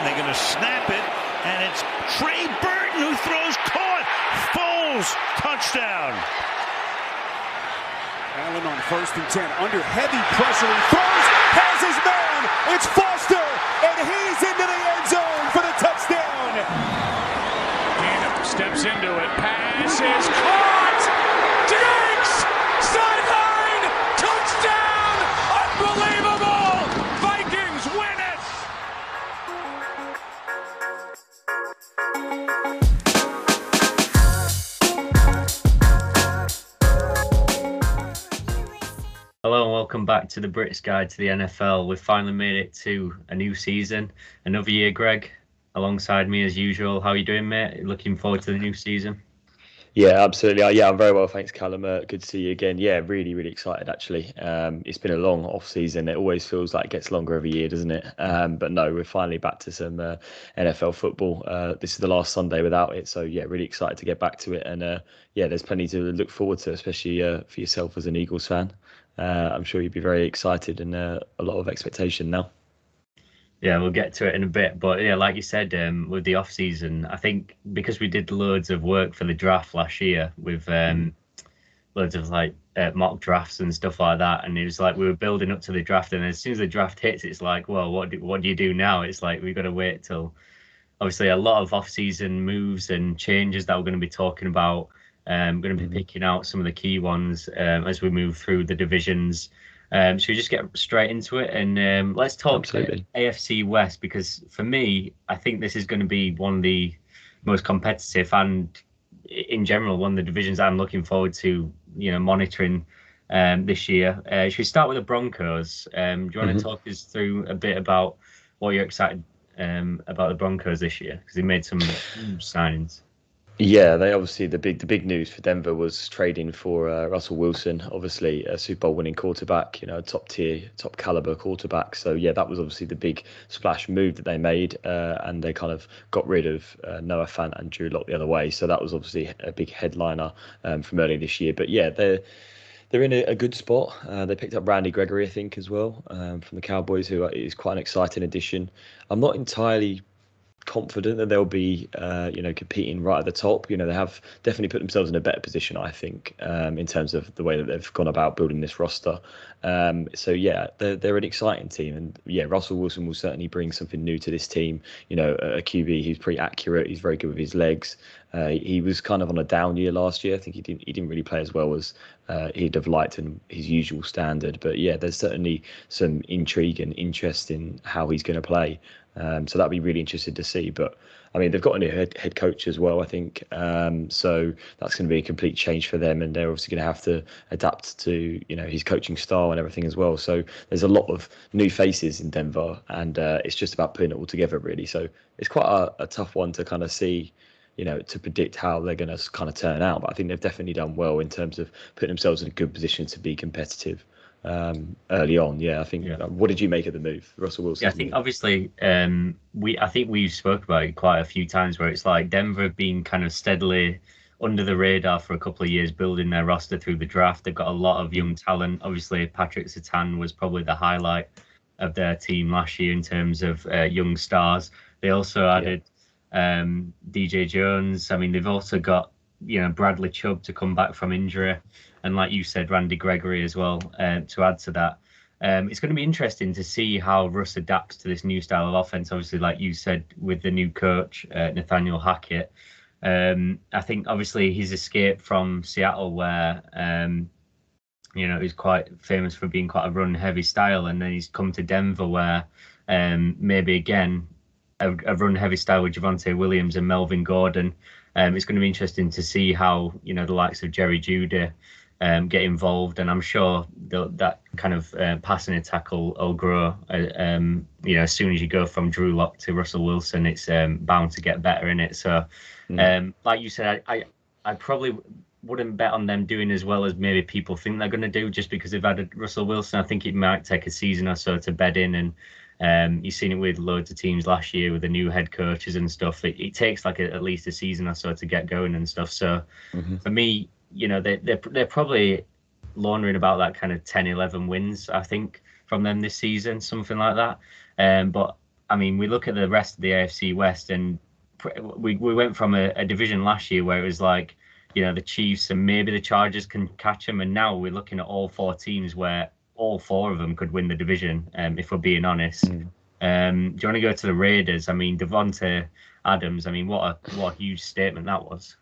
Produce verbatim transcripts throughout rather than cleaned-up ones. and they're going to snap it, and it's Trey Burton who throws, caught, Foles, touchdown. Allen on first and ten, under heavy pressure, he throws, has his man, it's Foster, and he's into the end zone for the touchdown. Adams steps into it, pass is caught, digs, sideline, touchdown, unbelievable, Vikings win it. Hello and welcome back to the Brits Guide to the N F L. We've finally made it to a new season, another year. Greg, alongside me as usual. How are you doing, mate? Looking forward to the new season? Yeah, absolutely. Yeah, I'm very well, thanks, Callum. Uh, good to see you again. Yeah, really, really excited, actually. Um, it's been a long off-season. It always feels like it gets longer every year, doesn't it? Um, but no, we're finally back to some uh, N F L football. Uh, this is the last Sunday without it. So, yeah, really excited to get back to it. And, uh, yeah, there's plenty to look forward to, especially uh, for yourself as an Eagles fan. Uh, I'm sure you'd be very excited and uh, a lot of expectation now. Yeah, we'll get to it in a bit. But yeah, like you said, um, with the off season, I think because we did loads of work for the draft last year with um, loads of like uh, mock drafts and stuff like that. And it was like we were building up to the draft. And as soon as the draft hits, it's like, well, what do, what do you do now? It's like we've got to wait till obviously a lot of off season moves and changes that we're going to be talking about. I'm um, going to be picking out some of the key ones um, as we move through the divisions. Um, so we just get straight into it, and um, let's talk to A F C West, because for me, I think this is going to be one of the most competitive and, in general, one of the divisions I'm looking forward to, you know, monitoring um, this year. Uh, should we start with the Broncos? Um, do you want mm-hmm. to talk us through a bit about what you're excited um, about the Broncos this year? Because they made some signings. Yeah, they obviously the big the big news for Denver was trading for uh, Russell Wilson, obviously a Super Bowl winning quarterback, you know, top tier, top caliber quarterback. So yeah, that was obviously the big splash move that they made, uh, and they kind of got rid of uh, Noah Fant and Drew Lock the other way. So that was obviously a big headliner um, from early this year. But yeah, they're they're in a, a good spot. Uh, they picked up Randy Gregory, I think, as well um, from the Cowboys, who is quite an exciting addition. I'm not entirely confident that they'll be uh you know competing right at the top. You know, they have definitely put themselves in a better position, I think, um in terms of the way that they've gone about building this roster. Um so yeah, they're, they're an exciting team, and yeah, Russell Wilson will certainly bring something new to this team. You know, a Q B who's pretty accurate, he's very good with his legs. Uh, he was kind of on a down year last year. I think he didn't he didn't really play as well as uh, he'd have liked in his usual standard. But yeah, there's certainly some intrigue and interest in how he's going to play. Um, so that'd be really interesting to see. But I mean, they've got a new head, head coach as well, I think. Um, so that's going to be a complete change for them, and they're obviously going to have to adapt to, you know, his coaching style and everything as well. So there's a lot of new faces in Denver, and uh, it's just about putting it all together, really. So it's quite a, a tough one to kind of see, you know, to predict how they're going to kind of turn out. But I think they've definitely done well in terms of putting themselves in a good position to be competitive um early on. Yeah, I think yeah. What did you make of the move, Russell Wilson? Yeah, I think obviously um we I think we've spoke about it quite a few times, where it's like Denver have been kind of steadily under the radar for a couple of years, building their roster through the draft. They've got a lot of young talent. Obviously Patrick Sertan was probably the highlight of their team last year in terms of uh, young stars. They also added yeah. um D J Jones. I mean, they've also got, you know, Bradley Chubb to come back from injury. And like you said, Randy Gregory as well, uh, to add to that. Um, it's going to be interesting to see how Russ adapts to this new style of offense. Obviously, like you said, with the new coach, uh, Nathaniel Hackett. Um, I think, obviously, his escape from Seattle, where, um, you know, he's quite famous for being quite a run-heavy style. And then he's come to Denver, where um, maybe, again, a, a run-heavy style with Javonte Williams and Melvin Gordon. Um, it's going to be interesting to see how, you know, the likes of Jerry Jeudy Um, get involved, and I'm sure the, that kind of uh, passing attack will, will grow. Uh, um, you know, as soon as you go from Drew Lock to Russell Wilson, it's um, bound to get better in it. So, mm. um, like you said, I, I I probably wouldn't bet on them doing as well as maybe people think they're going to do, just because they've added Russell Wilson. I think it might take a season or so to bed in, and um, you've seen it with loads of teams last year with the new head coaches and stuff. It, it takes like a, at least a season or so to get going and stuff. So, mm-hmm. for me, you know, they, they're, they're probably laundering about that kind of ten, eleven wins, I think, from them this season, something like that. Um, but I mean, we look at the rest of the A F C West, and we we went from a, a division last year where it was like, you know, the Chiefs and maybe the Chargers can catch them, and now we're looking at all four teams where all four of them could win the division, um, if we're being honest. Mm. Um, do you want to go to the Raiders? I mean, Devontae Adams, I mean, what a what a huge statement that was.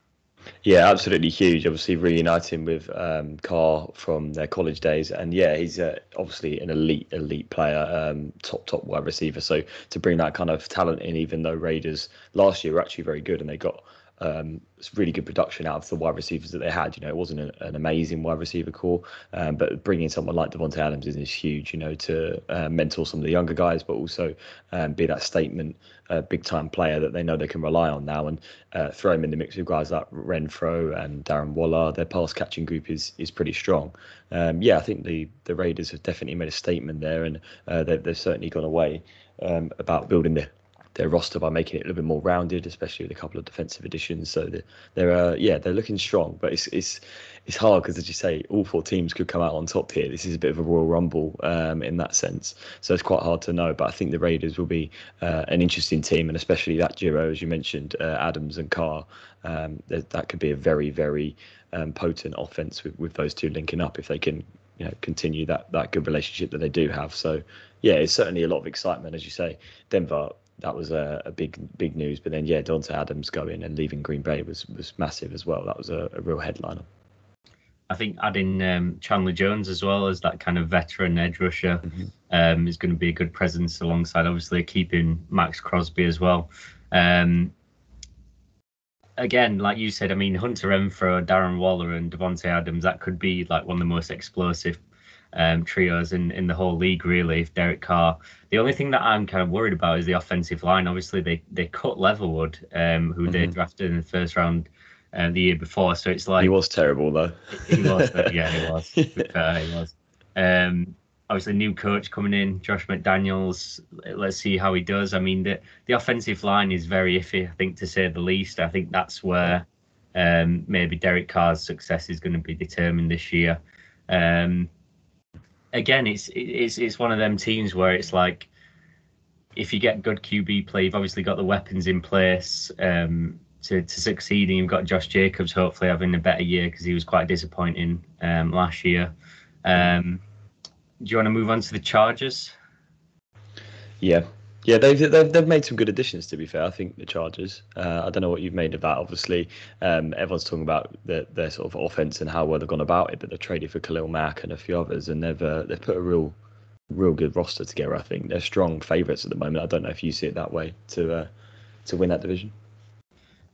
Yeah, absolutely huge. Obviously reuniting with um, Carr from their college days, and yeah, he's uh, obviously an elite, elite player, um, top, top wide receiver. So to bring that kind of talent in, even though Raiders last year were actually very good, and they got um, really good production out of the wide receivers that they had. You know, it wasn't an, an amazing wide receiver core, um, but bringing someone like Devontae Adams in is huge. You know, to uh, mentor some of the younger guys, but also um, be that statement. A big-time player that they know they can rely on now, and uh, throw him in the mix with guys like Renfro and Darren Waller. Their pass-catching group is is pretty strong. Um, yeah, I think the, the Raiders have definitely made a statement there, and uh, they've, they've certainly gone away um, about building their, their roster by making it a little bit more rounded, especially with a couple of defensive additions. So they're, they're uh, yeah, they're looking strong, but it's it's it's hard because, as you say, all four teams could come out on top here. This is a bit of a Royal Rumble um, in that sense, so it's quite hard to know. But I think the Raiders will be uh, an interesting team, and especially that duo, as you mentioned, uh, Adams and Carr. Um, that, that could be a very, very um, potent offense with, with those two linking up if they can, you know, continue that that good relationship that they do have. So yeah, it's certainly a lot of excitement, as you say. Denver. That was a, a big, big news. But then, yeah, Devontae Adams going and leaving Green Bay was, was massive as well. That was a, a real headliner. I think adding um, Chandler Jones as well as that kind of veteran edge rusher mm-hmm. um, is going to be a good presence alongside, obviously, keeping Max Crosby as well. Um, again, like you said, I mean, Hunter Renfrow, Darren Waller and Devontae Adams, that could be like one of the most explosive Um, trios in, in the whole league, really, if Derek Carr. The only thing that I'm kind of worried about is the offensive line. Obviously, they, they cut Leatherwood, um, who mm-hmm. they drafted in the first round uh, the year before. So it's like... He was terrible, though. He was, but yeah, he was. fair, he was. Um, obviously, new coach coming in, Josh McDaniels. Let's see how he does. I mean, the, the offensive line is very iffy, I think, to say the least. I think that's where um, maybe Derek Carr's success is going to be determined this year. Um Again, it's it's it's one of them teams where it's like, if you get good Q B play, you've obviously got the weapons in place um, to to succeed, and you've got Josh Jacobs hopefully having a better year because he was quite disappointing um, last year. Um, do you want to move on to the Chargers? Yeah. Yeah, they've, they've they've made some good additions, to be fair. I think the Chargers. Uh, I don't know what you've made of that. Obviously, um, everyone's talking about the, their sort of offense and how well they've gone about it, but they've traded for Khalil Mack and a few others, and they've uh, they've put a real, real good roster together. I think they're strong favourites at the moment. I don't know if you see it that way to uh, to win that division.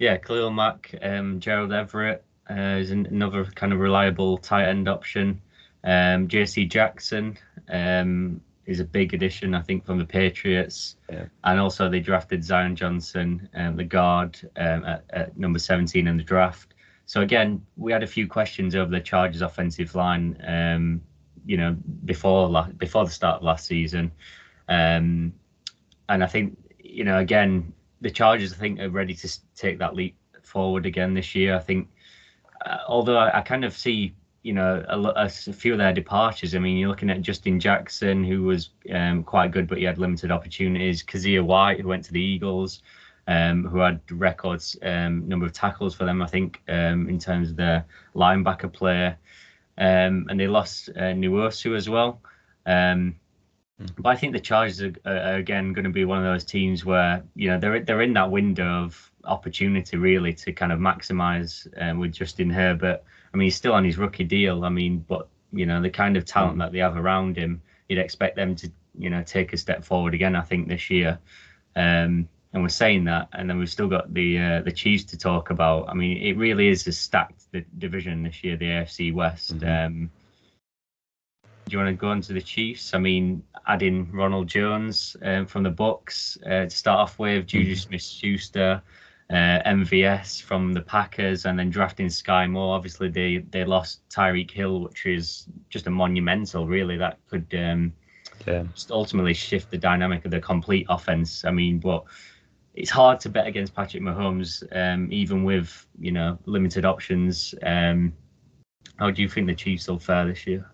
Yeah, Khalil Mack, um, Gerald Everett uh, is another kind of reliable tight end option. Um, J C Jackson. Um, is a big addition, I think, from the Patriots. Yeah. And also they drafted Zion Johnson, um, the guard, um, at, at number seventeen in the draft. So again, we had a few questions over the Chargers offensive line, um, you know, before la- before the start of last season. Um, and I think, you know, again, the Chargers, I think, are ready to take that leap forward again this year. I think, uh, although I, I kind of see... you know, a, a few of their departures. I mean, you're looking at Justin Jackson, who was um, quite good, but he had limited opportunities. Kazia White, who went to the Eagles, um, who had records, um, number of tackles for them, I think, um, in terms of their linebacker play. Um, and they lost uh, Nwosu as well. Um, mm. But I think the Chargers are, are again, going to be one of those teams where, you know, they're, they're in that window of opportunity, really, to kind of maximise um, with Justin Herbert. I mean, he's still on his rookie deal. I mean, but, you know, the kind of talent that they have around him, you'd expect them to, you know, take a step forward again, I think, this year. Um, and we're saying that. And then we've still got the uh, the Chiefs to talk about. I mean, it really is a stacked the division this year, the A F C West. Mm-hmm. Um, do you want to go on to the Chiefs? I mean, adding Ronald Jones um, from the Bucs uh, to start off with, Juju mm-hmm. Smith-Schuster. Uh, M V S from the Packers, and then drafting Sky Moore. Obviously, they, they lost Tyreek Hill, which is just a monumental, really. That could um, yeah. just ultimately shift the dynamic of the complete offense. I mean, but it's hard to bet against Patrick Mahomes, um, even with, you know, limited options. Um, how do you think the Chiefs will fare this year?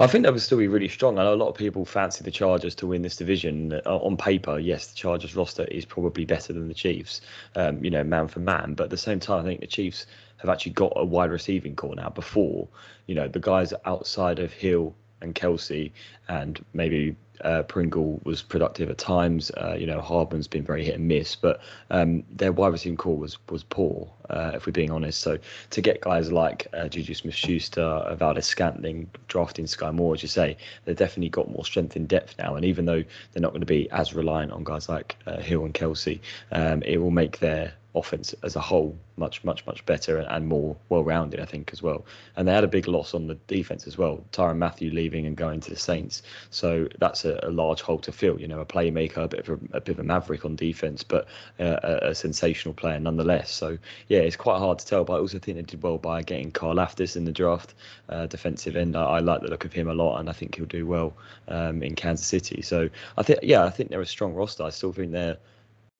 I think they would still be really strong. I know a lot of people fancy the Chargers to win this division. On paper, yes, the Chargers roster is probably better than the Chiefs, um, you know, man for man. But at the same time, I think the Chiefs have actually got a wide receiving core now. Before, you know, the guys outside of Hill and Kelsey and maybe uh, Pringle was productive at times. Uh, you know, Hardman's been very hit and miss, but um, their wide receiving core was was poor, uh, if we're being honest. So to get guys like uh, Juju Smith-Schuster, Valdez-Scantling, drafting Sky Moore, as you say, they've definitely got more strength in depth now. And even though they're not going to be as reliant on guys like uh, Hill and Kelsey, um, it will make their offense as a whole much, much, much better and more well-rounded, I think, as well. And they had a big loss on the defense as well. Tyron Matthew leaving and going to the Saints, so that's a, a large hole to fill. You know, a playmaker, a bit of a, a bit of a maverick on defense, but uh, a, a sensational player nonetheless. So yeah, it's quite hard to tell. But I also think they did well by getting Karl Aftis in the draft, uh, defensive end. I, I like the look of him a lot, and I think he'll do well um, in Kansas City. So I think, yeah, I think they're a strong roster. I still think they're,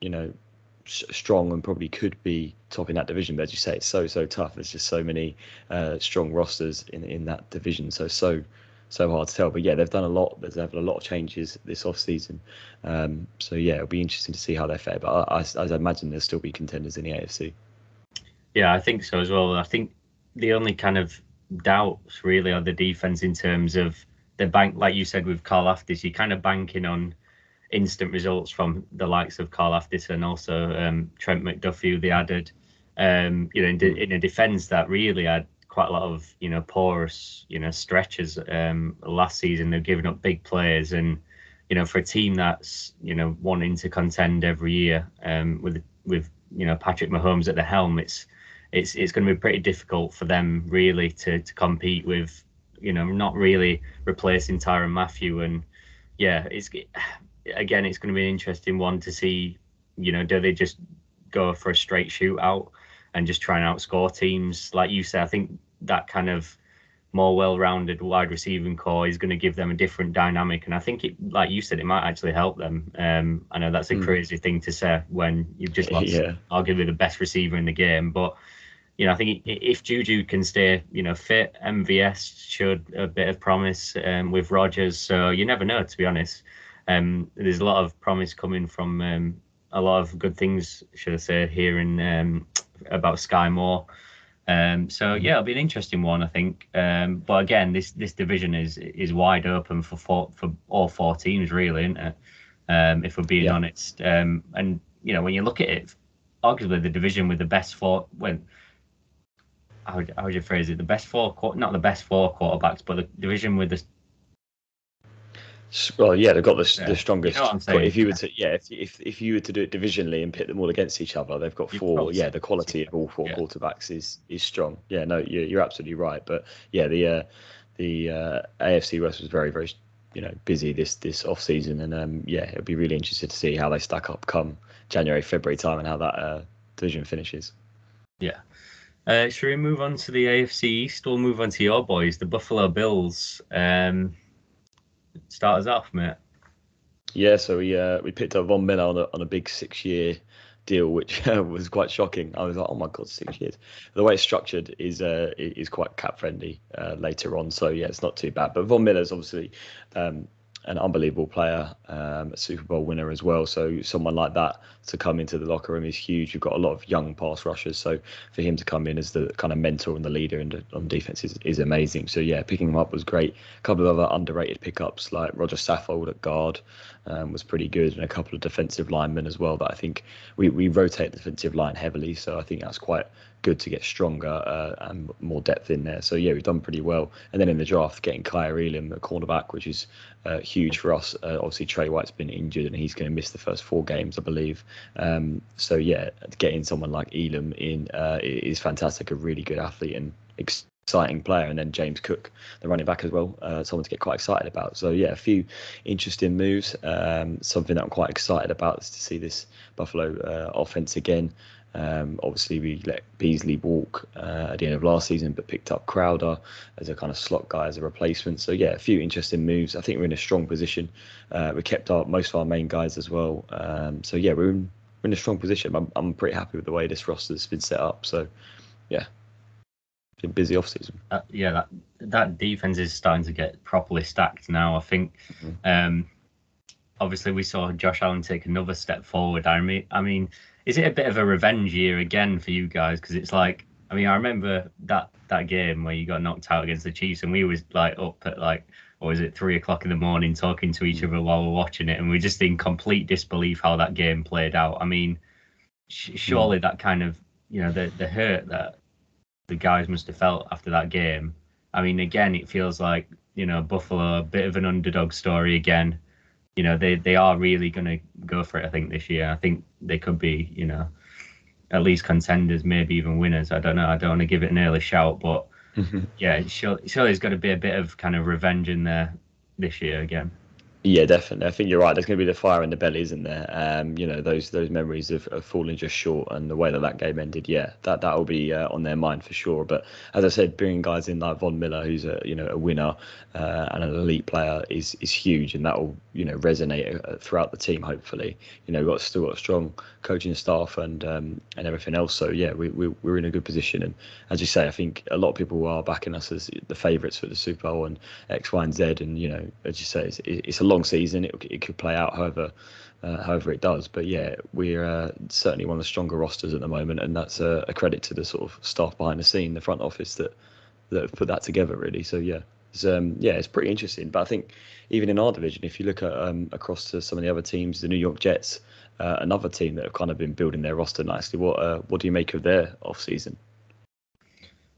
you know, strong and probably could be top in that division, but as you say, it's so so tough. There's just so many uh, strong rosters in in that division, so so so hard to tell. But yeah, they've done a lot. There's a lot of changes this off season, um, so yeah, it'll be interesting to see how they fare. But I, I, I imagine there'll still be contenders in the A F C. Yeah, I think so as well. I think the only kind of doubts really are the defense in terms of the bank, like you said, with Karl Aftis. You're kind of banking on instant results from the likes of Karl Aftis and also um, Trent McDuffie, they added, um, you know, in, de- in a defence that really had quite a lot of, you know, porous, you know, stretches um, last season. They've given up big players, and, you know, for a team that's, you know, wanting to contend every year um, with, with you know, Patrick Mahomes at the helm, it's it's it's going to be pretty difficult for them really to, to compete with, you know, not really replacing Tyron Matthew. And yeah, it's... It, Again, it's going to be an interesting one to see, you know, do they just go for a straight shootout and just try and outscore teams? Like you said, I think that kind of more well-rounded wide receiving core is going to give them a different dynamic. And I think, it, like you said, it might actually help them. Um, I know that's a mm. crazy thing to say when you've just lost yeah. arguably the best receiver in the game. But, you know, I think if Juju can stay, you know, fit, M V S showed a bit of promise um, with Rodgers. So you never know, to be honest. Um, there's a lot of promise coming from um, a lot of good things, should I say, hearing um, about Sky Moore. Um, so yeah, it'll be an interesting one, I think. Um, but again, this this division is is wide open for four, for all four teams, really, isn't it? Um, if we're being yeah. honest, um, and you know, when you look at it, arguably the division with the best four, when how would, how would you phrase it, the best four, not the best four quarterbacks, but the division with the Well, yeah, they've got the, yeah. the strongest. You know what I'm saying? If you were to, yeah, if, if if you were to do it divisionally and pit them all against each other, they've got four. Yeah, the quality of all four yeah. quarterbacks is is strong. Yeah, no, you're you're absolutely right. But yeah, the uh, the uh, A F C West was very very you know busy this this off season, and um, yeah, it'll be really interesting to see how they stack up come January, February time, and how that uh, division finishes. Yeah. Uh, should we move on to the A F C East? We'll move on to your boys, the Buffalo Bills. Um, Start us off, mate. Yeah, so we uh, we picked up Von Miller on a on a big six-year deal, which uh, was quite shocking. I was like, oh my god, six years. The way it's structured is uh, is quite cap friendly uh, later on, so yeah, it's not too bad. But Von Miller's obviously um, an unbelievable player, um, a Super Bowl winner as well. So someone like that to come into the locker room is huge. You've got a lot of young pass rushers, so for him to come in as the kind of mentor and the leader in the, on defense is, is amazing. So yeah, picking him up was great. A couple of other underrated pickups like Roger Saffold at guard um, was pretty good, and a couple of defensive linemen as well. That I think we we rotate the defensive line heavily, so I think that's quite good to get stronger uh, and more depth in there. So yeah, we've done pretty well. And then in the draft, getting Kyrie Elam at cornerback, which is uh, huge for us. Uh, obviously, Trey White's been injured and he's going to miss the first four games, I believe. Um, so yeah, getting someone like Elam in uh, is fantastic. A really good athlete and ex- exciting player. And then James Cook, the running back as well, uh, someone to get quite excited about. So yeah, a few interesting moves. Um, something that I'm quite excited about is to see this Buffalo uh, offense again. Um, obviously, we let Beasley walk uh, at the end of last season, but picked up Crowder as a kind of slot guy as a replacement. So yeah, a few interesting moves. I think we're in a strong position. Uh, we kept our most of our main guys as well. Um, so yeah, we're in, we're in a strong position. I'm, I'm pretty happy with the way this roster has been set up. So yeah, It's a busy offseason. Uh, yeah, that that defense is starting to get properly stacked now, I think. Mm-hmm. Um, obviously, we saw Josh Allen take another step forward. I mean, I mean, is it a bit of a revenge year again for you guys? Because it's like, I mean, I remember that, that game where you got knocked out against the Chiefs, and we was like up at like, or is it three o'clock in the morning talking to each other while we're watching it, and we're just in complete disbelief how that game played out. I mean, sh- surely that kind of, you know, the the hurt that the guys must have felt after that game. I mean, again, it feels like, you know, Buffalo, a bit of an underdog story again. You know, they, they are really going to go for it, I think, this year. I think they could be, you know, at least contenders, maybe even winners. I don't know. I don't want to give it an early shout, but yeah, surely, surely there's got to be a bit of kind of revenge in there this year again. Yeah, definitely. I think you're right. There's going to be the fire in the belly, isn't there? Um, you know, those those memories of, of falling just short and the way that that game ended. Yeah, that that will be uh, on their mind for sure. But as I said, bringing guys in like Von Miller, who's a you know a winner uh, and an elite player, is is huge, and that will you know resonate throughout the team. Hopefully, you know, we've got still got a strong coaching staff and um, and everything else. So yeah, we, we we're in a good position. And as you say, I think a lot of people are backing us as the favourites for the Super Bowl and X, Y, and Z. And you know, as you say, it's, it's a lot. Long season, it, it could play out however uh, however it does, but yeah, we're uh, certainly one of the stronger rosters at the moment, and that's a, a credit to the sort of staff behind the scene, the front office that that have put that together really. So yeah, it's, um, yeah, it's pretty interesting. But I think even in our division, if you look at um, across to some of the other teams, the New York Jets, uh, another team that have kind of been building their roster nicely. What uh, what do you make of their off season?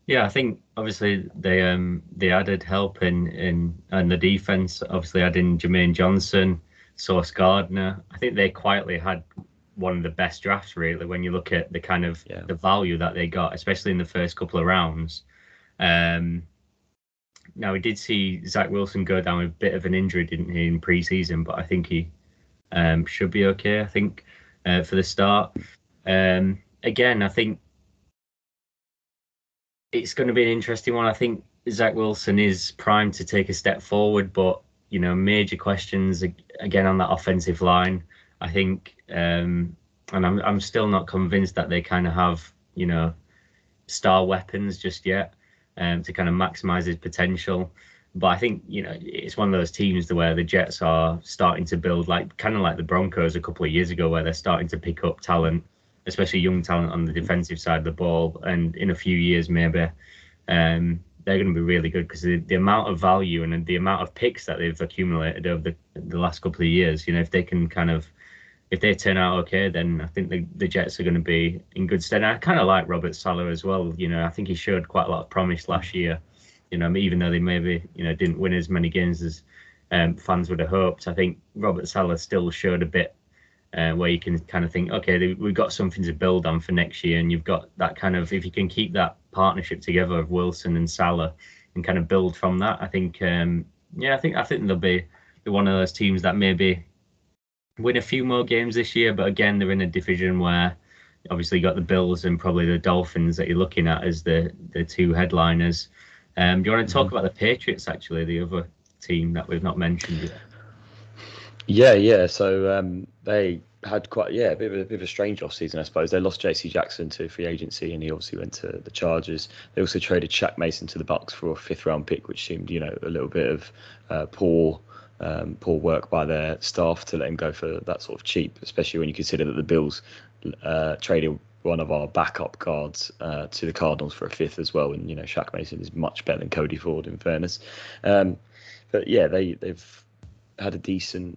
Yeah, I think obviously they um they added help in in and the defense. Obviously adding Jermaine Johnson, Sauce Gardner. I think they quietly had one of the best drafts really when you look at the kind of yeah. the value that they got, especially in the first couple of rounds. Um, now we did see Zach Wilson go down with a bit of an injury, didn't he, in preseason? But I think he um should be okay. I think uh, for the start. Um, again, I think. It's going to be an interesting one. I think Zach Wilson is primed to take a step forward, but, you know, major questions again on that offensive line. I think, um, and I'm I'm still not convinced that they kind of have, you know, star weapons just yet um, to kind of maximise his potential. But I think, you know, it's one of those teams where the Jets are starting to build, like kind of like the Broncos a couple of years ago, where they're starting to pick up talent, especially young talent on the defensive side of the ball. And in a few years, maybe, um, they're going to be really good because the, the amount of value and the amount of picks that they've accumulated over the, the last couple of years, you know, if they can kind of, if they turn out okay, then I think the, the Jets are going to be in good stead. And I kind of like Robert Saleh as well. You know, I think he showed quite a lot of promise last year, you know, even though they maybe, you know, didn't win as many games as um, fans would have hoped. I think Robert Saleh still showed a bit, Uh, where you can kind of think, okay, we've got something to build on for next year. And you've got that kind of, if you can keep that partnership together of Wilson and Salah and kind of build from that, I think, um, yeah, I think I think they'll be one of those teams that maybe win a few more games this year. But again, they're in a division where obviously you got the Bills and probably the Dolphins that you're looking at as the, the two headliners. Um, do you want to talk mm-hmm. about the Patriots, actually, the other team that we've not mentioned yet? Yeah, yeah. So um, they had quite yeah a bit of a, bit of a strange off season, I suppose. They lost J C Jackson to free agency, and he obviously went to the Chargers. They also traded Shaq Mason to the Bucks for a fifth round pick, which seemed you know a little bit of uh, poor um, poor work by their staff to let him go for that sort of cheap, especially when you consider that the Bills uh, traded one of our backup guards uh, to the Cardinals for a fifth as well. And you know Shaq Mason is much better than Cody Ford, in fairness. Um, but yeah, they they've had a decent.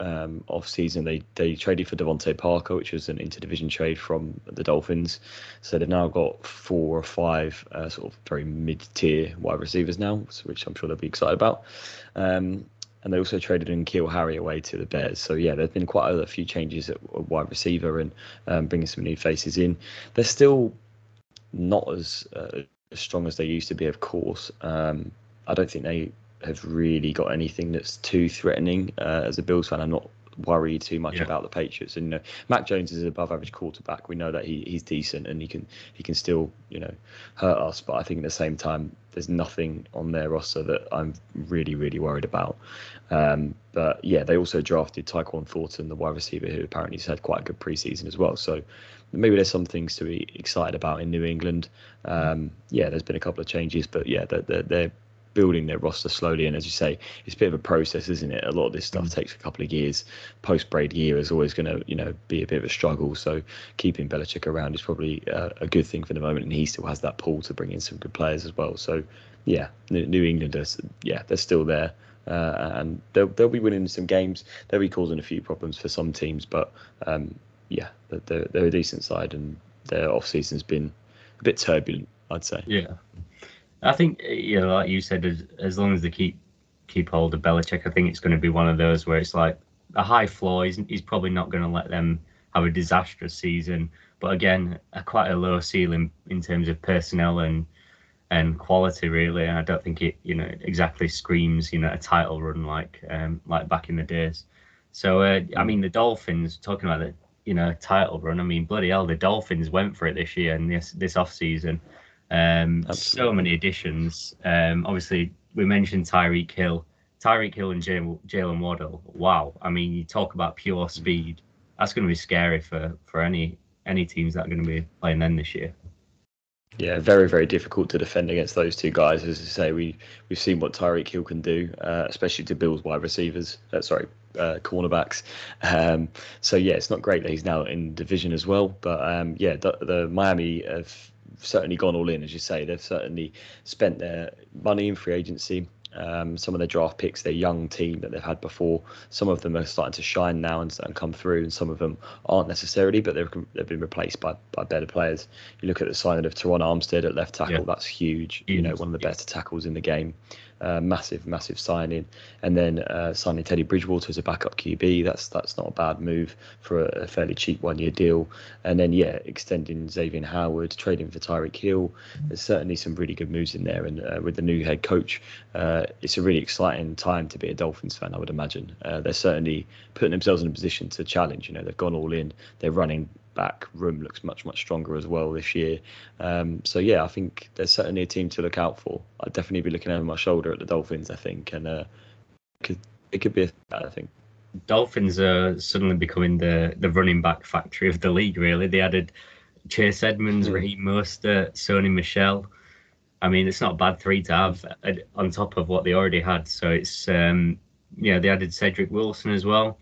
Um, off season, they they traded for Devontae Parker, which was an interdivision trade from the Dolphins. So they've now got four or five uh, sort of very mid-tier wide receivers now, which I'm sure they'll be excited about. Um, and they also traded in N'Keal Harry away to the Bears. So yeah, there've been quite a few changes at wide receiver and um, bringing some new faces in. They're still not as uh, as strong as they used to be, of course. Um, I don't think they have really got anything that's too threatening. Uh, as a Bills fan, I'm not worry too much yeah. about the Patriots. And you know, Mac Jones is an above average quarterback. We know that he he's decent and he can he can still, you know, hurt us. But I think at the same time, there's nothing on their roster that I'm really, really worried about. Um, but yeah, they also drafted Tyquan Thornton, the wide receiver, who apparently has had quite a good preseason as well. So maybe there's some things to be excited about in New England. Um, yeah, there's been a couple of changes, but yeah, they're, they're, they're building their roster slowly. And as you say, it's a bit of a process, isn't it? A lot of this stuff mm-hmm. takes a couple of years. Post-Brady year is always going to, you know, be a bit of a struggle. So keeping Belichick around is probably uh, a good thing for the moment. And he still has that pool to bring in some good players as well. So yeah, New England, is, yeah, they're still there. Uh, and they'll, they'll be winning some games. They'll be causing a few problems for some teams, but um, yeah, they're, they're a decent side, and their off-season's been a bit turbulent, I'd say. Yeah. I think, you know, like you said, as, as long as they keep keep hold of Belichick, I think it's going to be one of those where it's like a high floor. He's, he's probably not going to let them have a disastrous season. But again, a, quite a low ceiling in terms of personnel and and quality, really. And I don't think it, you know, exactly screams, you know, a title run like um, like back in the days. So, uh, I mean, the Dolphins, talking about the, you know, title run, I mean, bloody hell, the Dolphins went for it this year and this, this off-season. Um, so many additions. Um, obviously, we mentioned Tyreek Hill. Tyreek Hill and J- Jalen Waddle. Wow. I mean, you talk about pure speed. That's going to be scary for, for any any teams that are going to be playing them this year. Yeah, very, very difficult to defend against those two guys. As I say, we, we've seen what Tyreek Hill can do, uh, especially to Bills wide receivers. Uh, sorry, uh, cornerbacks. Um, so, yeah, it's not great that he's now in division as well. But, um, yeah, the, the Miami have certainly gone all in, as you say. They've certainly spent their money in free agency. Um, some of their draft picks, their young team that they've had before, some of them are starting to shine now and, and come through, and some of them aren't necessarily, but they've, they've been replaced by, by better players. You look at the signing of Teron Armstead at left tackle, yeah. that's huge. You know, one of the best tackles in the game. Uh, massive, massive signing. And then uh, signing Teddy Bridgewater as a backup Q B, that's that's not a bad move for a, a fairly cheap one-year deal. And then, yeah, extending Xavier Howard, trading for Tyreek Hill. There's certainly some really good moves in there. And uh, with the new head coach, uh, it's a really exciting time to be a Dolphins fan, I would imagine. Uh, they're certainly putting themselves in a position to challenge. You know, they've gone all in. They're running back room looks much much stronger as well this year, um so yeah I think there's certainly a team to look out for. I'd definitely be looking over my shoulder at the Dolphins, I think, and uh could, it could be a I think Dolphins are suddenly becoming the the running back factory of the league, really. They added Chase Edmonds, mm. Raheem Mostert, Sony Michel. I mean, it's not a bad three to have on top of what they already had. So it's um yeah they added Cedric Wilson as well,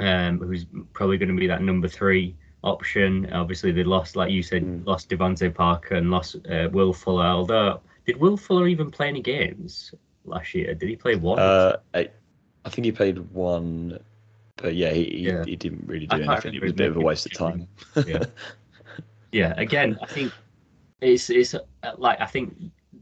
Um, who's probably going to be that number three option. Obviously, they lost, like you said, mm. lost Devontae Parker and lost uh, Will Fuller. Although, did Will Fuller even play any games last year? Did he play one? Uh, I, I think he played one, but yeah, he, he, yeah. he didn't really do I anything. It was a bit of a waste of time. yeah. yeah, again, I think it's it's like I think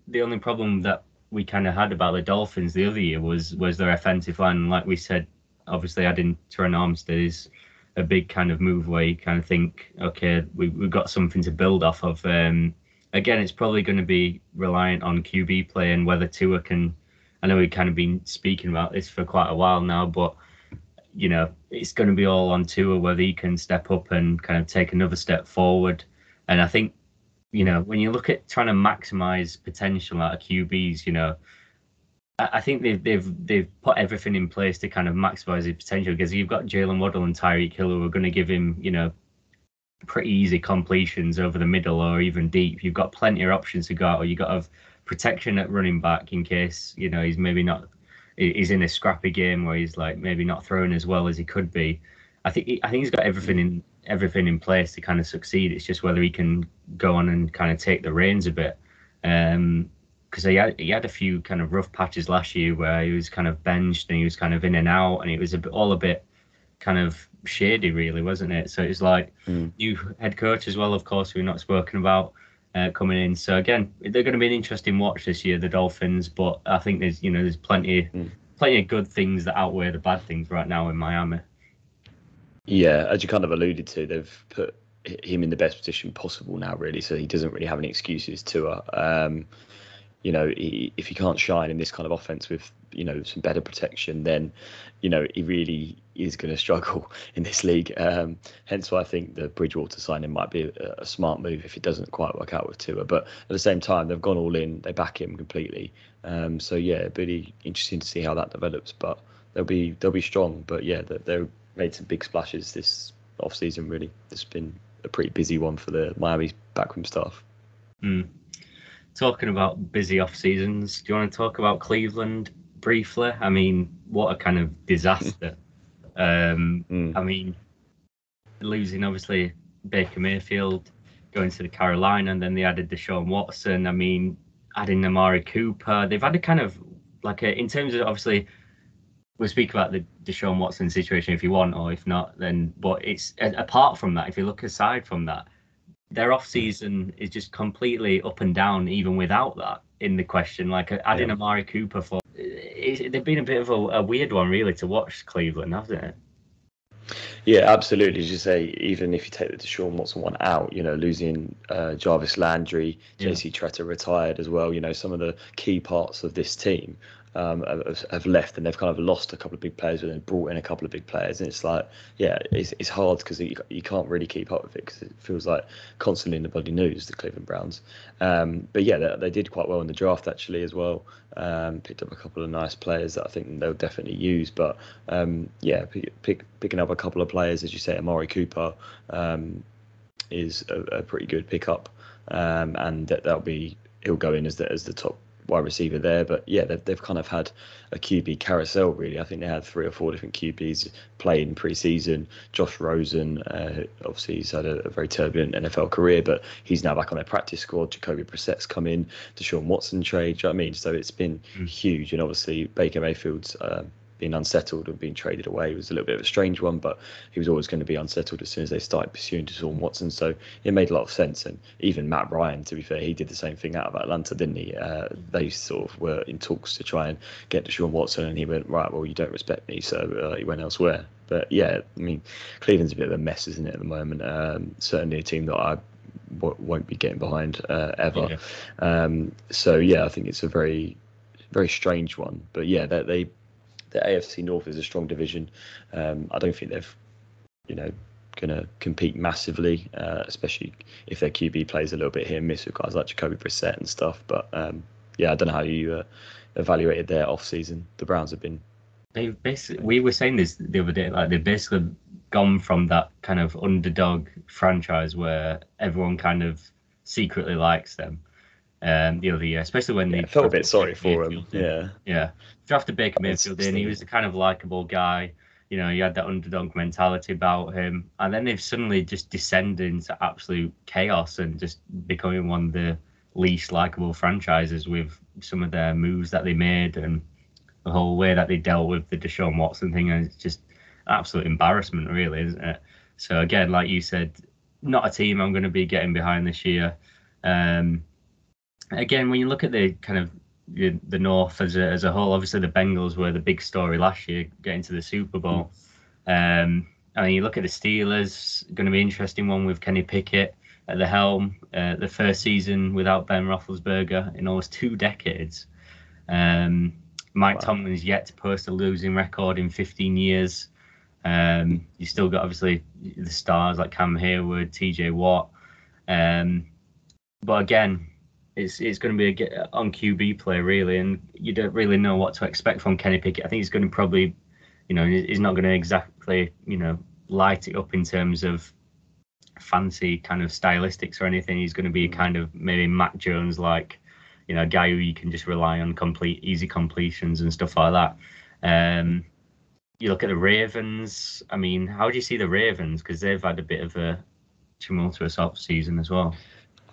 the only problem that we kind of had about the Dolphins the other year was was their offensive line. Like we said, obviously, adding Teron Armstead is a big kind of move where you kind of think, okay, we, we've got something to build off of. Um, again, it's probably going to be reliant on Q B play and whether Tua can. I know we've kind of been speaking about this for quite a while now, but you know, it's going to be all on Tua whether he can step up and kind of take another step forward. And I think, you know, when you look at trying to maximize potential out of Q Bs, you know, I think they've they've they've put everything in place to kind of maximise his potential, because you've got Jalen Waddle and Tyreek Hill who are going to give him, you know, pretty easy completions over the middle or even deep. You've got plenty of options to go out, or you've got to have protection at running back in case, you know, he's maybe not he's in a scrappy game where he's like maybe not throwing as well as he could be. I think he, I think he's got everything in everything in place to kind of succeed. It's just whether he can go on and kind of take the reins a bit. Um, Because he had, he had a few kind of rough patches last year where he was kind of benched and he was kind of in and out, and it was a bit, all a bit kind of shady, really, wasn't it? So it's like mm. new head coach as well, of course, we've not spoken about uh, coming in. So again, they're going to be an interesting watch this year, the Dolphins. But I think there's you know there's plenty mm. plenty of good things that outweigh the bad things right now in Miami. Yeah, as you kind of alluded to, they've put him in the best position possible now, really. So he doesn't really have any excuses to. Uh, um, You know, he, if he can't shine in this kind of offense with, you know, some better protection, then, you know, he really is going to struggle in this league. Um, hence why I think the Bridgewater signing might be a, a smart move if it doesn't quite work out with Tua. But at the same time, they've gone all in. They back him completely. Um, so, yeah, it'd be interesting to see how that develops. But they'll be they'll be strong. But, yeah, they've made some big splashes this offseason, really. It's been a pretty busy one for the Miami backroom staff. Mm. Talking about busy off seasons, do you want to talk about Cleveland briefly? I mean, what a kind of disaster. um, mm. I mean, losing obviously Baker Mayfield, going to the Carolina, and then they added Deshaun Watson. I mean, adding Amari Cooper. They've had a kind of like a, in terms of obviously, we'll speak about the Deshaun Watson situation if you want, or if not, then. But it's apart from that, if you look aside from that, their off season is just completely up and down, even without that in the question. Like adding yeah. Amari Cooper for, they've been a bit of a, a weird one really to watch Cleveland, hasn't it? Yeah, absolutely. As you say, even if you take the Deshaun Watson one out, you know, losing uh, Jarvis Landry, yeah. J C Tretter retired as well. You know, some of the key parts of this team um, have, have left, and they've kind of lost a couple of big players, but then brought in a couple of big players, and it's like, yeah, it's it's hard because you, you can't really keep up with it because it feels like constantly in the bloody news, the Cleveland Browns. Um, but yeah, they, they did quite well in the draft actually as well. Um, picked up a couple of nice players that I think they'll definitely use. But um, yeah, pick, pick, picking up a couple of players, as you say, Amari Cooper um, is a, a pretty good pickup, um, and that, that'll be he'll go in as the as the top wide receiver there. But yeah, they've they've kind of had a Q B carousel really. I think they had three or four different Q Bs playing pre-season. Josh Rosen, uh, obviously he's had a, a very turbulent N F L career, but he's now back on their practice squad. Jacoby Brissett's come in. Deshaun Watson trade. Do you know what I mean? So it's been mm. huge, and obviously Baker Mayfield's uh, being unsettled and being traded away was a little bit of a strange one, but he was always going to be unsettled as soon as they started pursuing Deshaun Watson. So it made a lot of sense. And even Matt Ryan, to be fair, he did the same thing out of Atlanta, didn't he? Uh, they sort of were in talks to try and get Deshaun Watson, and he went, right, well, you don't respect me, so uh, he went elsewhere. But yeah, I mean, Cleveland's a bit of a mess, isn't it, at the moment? Um, certainly a team that I w- won't be getting behind uh, ever. Yeah. Um, so yeah, I think it's a very, very strange one. But yeah, that they, they the A F C North is a strong division. Um, I don't think they've, you know, going to compete massively, uh, especially if their Q B plays a little bit here and miss with guys like Jacoby Brissett and stuff. But um, yeah, I don't know how you uh, evaluated their off season. The Browns have been. They've basically. We were saying this the other day. Like they've basically gone from that kind of underdog franchise where everyone kind of secretly likes them. Um, the other year, especially when yeah, they felt a bit sorry for him. Yeah, yeah. Drafted Baker Mayfield in, he was the kind of likable guy. You know, he had that underdog mentality about him, and then they've suddenly just descended into absolute chaos and just becoming one of the least likable franchises with some of their moves that they made and the whole way that they dealt with the Deshaun Watson thing. And it's just absolute embarrassment, really, isn't it? So again, like you said, not a team I'm going to be getting behind this year. Um, Again, when you look at the kind of the, the North as a, as a whole, obviously the Bengals were the big story last year, getting to the Super Bowl. Um, I mean, you look at the Steelers, going to be an interesting one with Kenny Pickett at the helm. Uh, the first season without Ben Roethlisberger in almost two decades. Um, Mike wow. Tomlin's yet to post a losing record in fifteen years. Um, you still got obviously the stars like Cam Hayward, T J Watt, um, but again. It's it's going to be a get on Q B play really, and you don't really know what to expect from Kenny Pickett. I think he's going to probably, you know, he's not going to exactly, you know, light it up in terms of fancy kind of stylistics or anything. He's going to be kind of maybe Mac Jones like, you know, a guy who you can just rely on complete easy completions and stuff like that. Um, you look at the Ravens. I mean, how do you see the Ravens? Because they've had a bit of a tumultuous off season as well.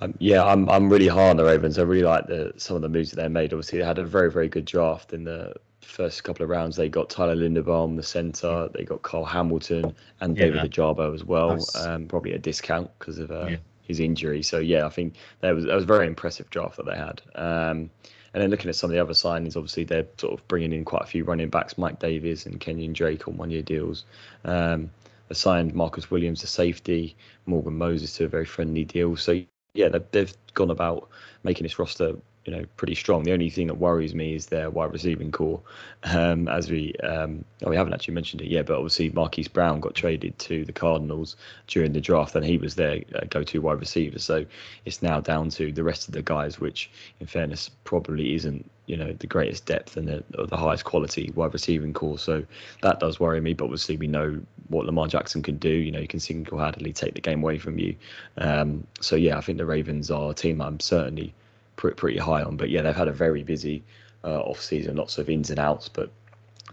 Um, yeah, I'm I'm really hard on the Ravens. I really like the some of the moves that they made. Obviously, they had a very, very good draft in the first couple of rounds. They got Tyler Linderbaum, the centre. They got Kyle Hamilton and yeah, David Ajabo as well, was... um, probably at a discount because of uh, yeah. his injury. So, yeah, I think that was, that was a very impressive draft that they had. Um, and then looking at some of the other signings, obviously, they're sort of bringing in quite a few running backs, Mike Davis and Kenyon Drake on one-year deals. Um, they signed Marcus Williams to safety, Morgan Moses to a very friendly deal. So, yeah, they've gone about making this roster you know, pretty strong. The only thing that worries me is their wide receiving core. Um, as we, um, oh, we haven't actually mentioned it yet, but obviously Marquise Brown got traded to the Cardinals during the draft, and he was their uh, go-to wide receiver. So it's now down to the rest of the guys, which, in fairness, probably isn't, you know, the greatest depth and the, or the highest quality wide receiving core. So that does worry me. But obviously we know what Lamar Jackson can do. You know, he can single-handedly take the game away from you. Um, so yeah, I think the Ravens are a team I'm certainly pretty high on. But yeah, they've had a very busy uh, off season, lots of ins and outs, but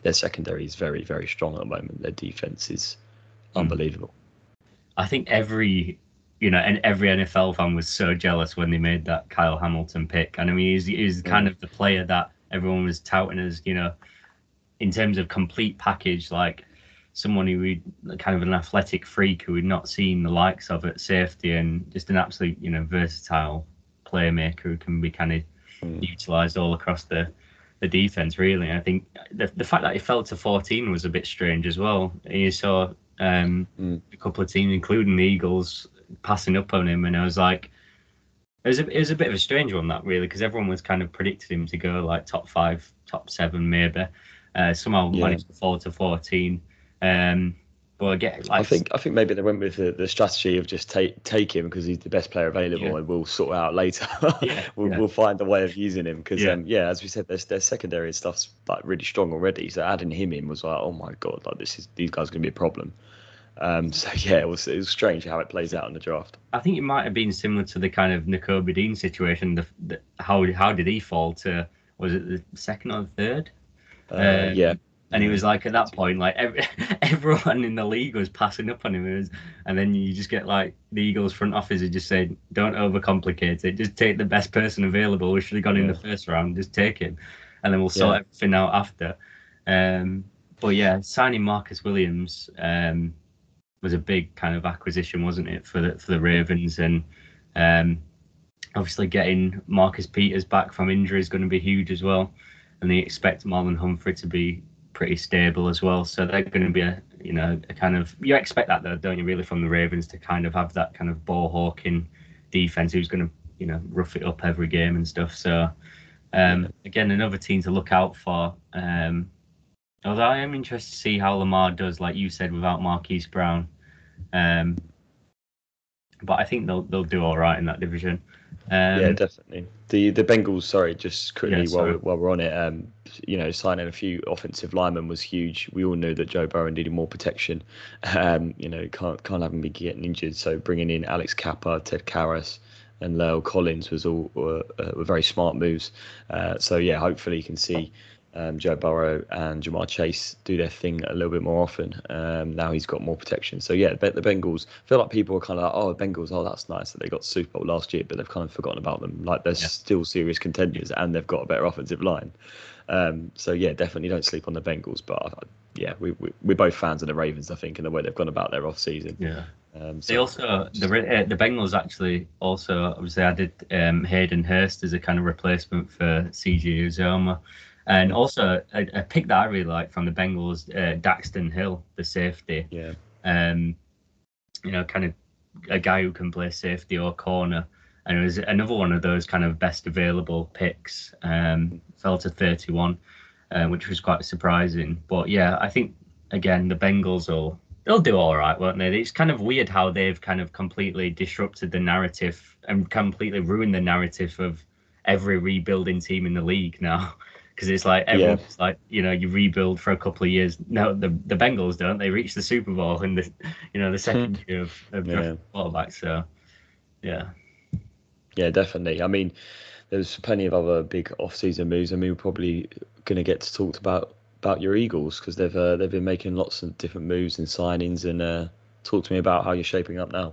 their secondary is very, very strong at the moment. Their defense is unbelievable. I think every, you know, and every N F L fan was so jealous when they made that Kyle Hamilton pick. And I mean, he's, he's kind of the player that everyone was touting as, you know, in terms of complete package, like someone who we kind of an athletic freak who we'd not seen the likes of at safety, and just an absolute, you know, versatile playmaker who can be kind of mm. utilised all across the, the defence, really. And I think the the fact that he fell to fourteen was a bit strange as well. You saw um, mm. a couple of teams, including the Eagles, passing up on him, and I was like, it was a, it was a bit of a strange one, that, really, because everyone was kind of predicting him to go like top five, top seven, maybe. Uh, somehow yeah. managed to fall to fourteen. Um, Well, again, like, I think I think maybe they went with the, the strategy of just take take him because he's the best player available, yeah. and we'll sort it out later. yeah, we'll, yeah. we'll find a way of using him because yeah. Um, yeah, as we said, their, their secondary and stuff's like really strong already. So adding him in was like, oh my god, like this is these guys are gonna be a problem. Um, so yeah, it was, it was strange how it plays out in the draft. I think it might have been similar to the kind of Nakobe Dean situation. The, the how how did he fall to? Was it the second or the third? Uh, um, yeah. And he was like, at that point, like every, everyone in the league was passing up on him. It was, and then you just get like the Eagles front office had just said, don't overcomplicate it. Just take the best person available. We should have gone yeah. in the first round. Just take him. And then we'll sort yeah. everything out after. Um, but yeah, signing Marcus Williams um, was a big kind of acquisition, wasn't it, for the, for the Ravens? And um, obviously getting Marcus Peters back from injury is going to be huge as well. And they expect Marlon Humphrey to be pretty stable as well, so they're going to be a, you know, a kind of, you expect that though, don't you, really, from the Ravens to kind of have that kind of ball hawking defense who's going to, you know, rough it up every game and stuff. So um again, another team to look out for. Um although I am interested to see how Lamar does, like you said, without Marquise Brown, um but I think they'll they'll do all right in that division. Um, yeah, definitely. The the Bengals, sorry, just quickly yeah, while, while we're on it, um, you know, signing a few offensive linemen was huge. We all knew that Joe Burrow needed more protection. Um, you know, can't can't have him be getting injured. So bringing in Alex Kappa, Ted Karras, and La'el Collins was all were, uh, were very smart moves. Uh, so yeah, hopefully you can see um, Joe Burrow and Jamar Chase do their thing a little bit more often. Um, now he's got more protection. So yeah, the Bengals, I feel like people are kind of like, oh, the Bengals, oh, that's nice that they got Super Bowl last year, but they've kind of forgotten about them. Like they're yeah. still serious contenders, and they've got a better offensive line. Um, so yeah, definitely don't sleep on the Bengals. But I, yeah, we, we, we're both fans of the Ravens, I think, and the way they've gone about their off season. Yeah. Um, so they also, just, the, uh, the Bengals actually also obviously added um, Hayden Hurst as a kind of replacement for C J Uzoma. And also a, a pick that I really like from the Bengals, uh, Daxton Hill, the safety. Yeah. Um, you know, kind of a guy who can play safety or corner. And it was another one of those kind of best available picks. Um, fell to thirty-one, uh, which was quite surprising. But yeah, I think again the Bengals will they'll do all right, won't they? It's kind of weird how they've kind of completely disrupted the narrative and completely ruined the narrative of every rebuilding team in the league now. Because it's like everyone's yeah. like, you know, you rebuild for a couple of years. No, the the Bengals don't. They reach the Super Bowl in the, you know, the second year of, of yeah. quarterback. So, yeah, yeah, definitely. I mean, there's plenty of other big off-season moves. I mean, we're probably gonna get to talk about about your Eagles because they've uh, they've been making lots of different moves and signings. And uh, talk to me about how you're shaping up now.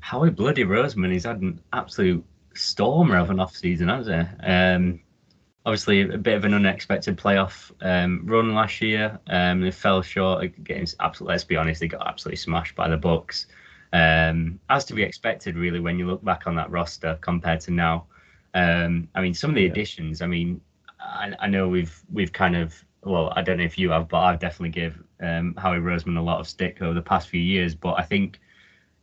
Howie bloody Roseman, he's had an absolute stormer of an off-season, hasn't he? Um, Obviously, a bit of an unexpected playoff um, run last year. Um, they fell short against, absolutely, let's be honest, they got absolutely smashed by the Bucs. Um, as to be expected, really, when you look back on that roster compared to now. Um, I mean, some of the yeah. additions, I mean, I, I know we've we've kind of, well, I don't know if you have, but I've definitely given um, Howie Roseman a lot of stick over the past few years. But I think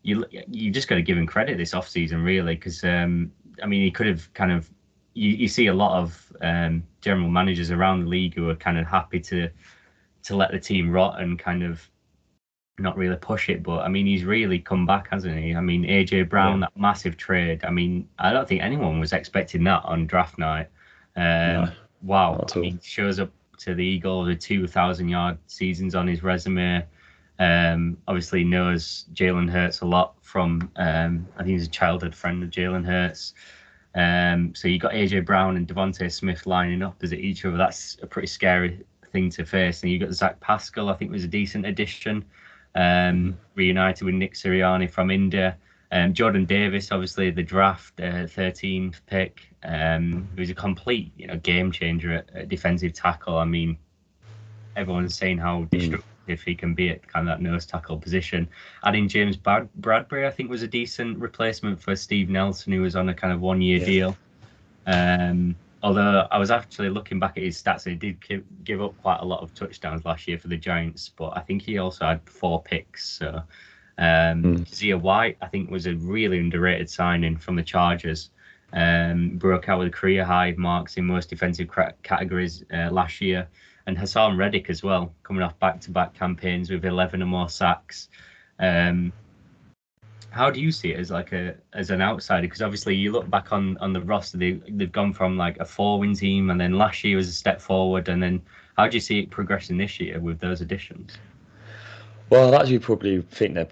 you, you just got to give him credit this offseason, really, because, um, I mean, he could have kind of you, you see a lot of um, general managers around the league who are kind of happy to to let the team rot and kind of not really push it. But I mean, he's really come back, hasn't he? I mean, A J Brown, yeah. that massive trade. I mean, I don't think anyone was expecting that on draft night. Um, no, wow, I mean, shows up to the Eagles with two thousand yard seasons on his resume. Um, obviously knows Jalen Hurts a lot from, um, I think he's a childhood friend of Jalen Hurts. Um, so you got A J Brown and Devontae Smith lining up as each other. That's a pretty scary thing to face. And you got Zach Pascal, I think was a decent addition, um, reunited with Nick Sirianni from India. Um, Jordan Davis, obviously the draft uh, thirteenth pick, um, who's a complete, you know, game changer at, at defensive tackle. I mean, everyone's saying how destructive if he can be at kind of that nose tackle position. Adding James Brad- Bradbury, I think, was a decent replacement for Steve Nelson, who was on a kind of one-year yeah. deal. Um, although I was actually looking back at his stats, and he did ki- give up quite a lot of touchdowns last year for the Giants, but I think he also had four picks. So um, mm. Kazia White, I think, was a really underrated signing from the Chargers. Um, broke out with career-high marks in most defensive cra- categories uh, last year. And Hassan Reddick as well, coming off back-to-back campaigns with eleven or more sacks. Um, how do you see it as like a as an outsider? Because obviously you look back on, on the roster, they, they've gone from like a four-win team, and then last year was a step forward. And then how do you see it progressing this year with those additions? Well, I'd actually probably think they're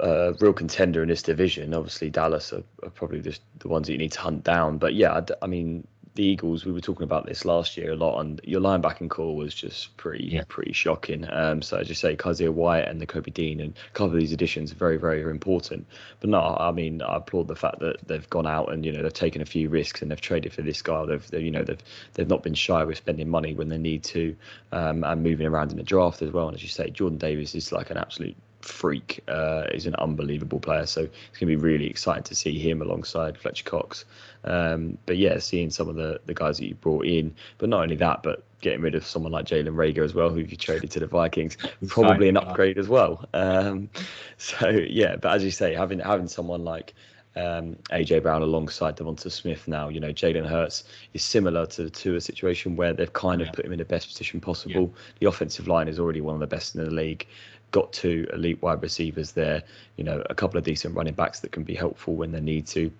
a real contender in this division. Obviously, Dallas are, are probably just the ones that you need to hunt down. But yeah, I, I mean... the Eagles, we were talking about this last year a lot, and your linebacking call was just pretty yeah. pretty shocking. Um, so as you say, Kazia White and the Kobe Dean and a couple of these additions are very, very important. But no, I mean, I applaud the fact that they've gone out and, you know, they've taken a few risks and they've traded for this guy. They've, they, you know, they've they've not been shy with spending money when they need to, um, and moving around in the draft as well. And as you say, Jordan Davis is like an absolute freak. Uh, he's an unbelievable player, so it's going to be really exciting to see him alongside Fletcher Cox. Um, but yeah, seeing some of the, the guys that you brought in, but not only that, but getting rid of someone like Jalen Reagor as well, who you traded to the Vikings, probably an upgrade as well. Um, so yeah, but as you say, having having someone like Um, A J Brown alongside Devonta Smith now, you know, Jalen Hurts is similar to, to a situation where they've kind of yeah. put him in the best position possible. Yeah. The offensive line is already one of the best in the league. Got two elite wide receivers there, you know, a couple of decent running backs that can be helpful when they need to,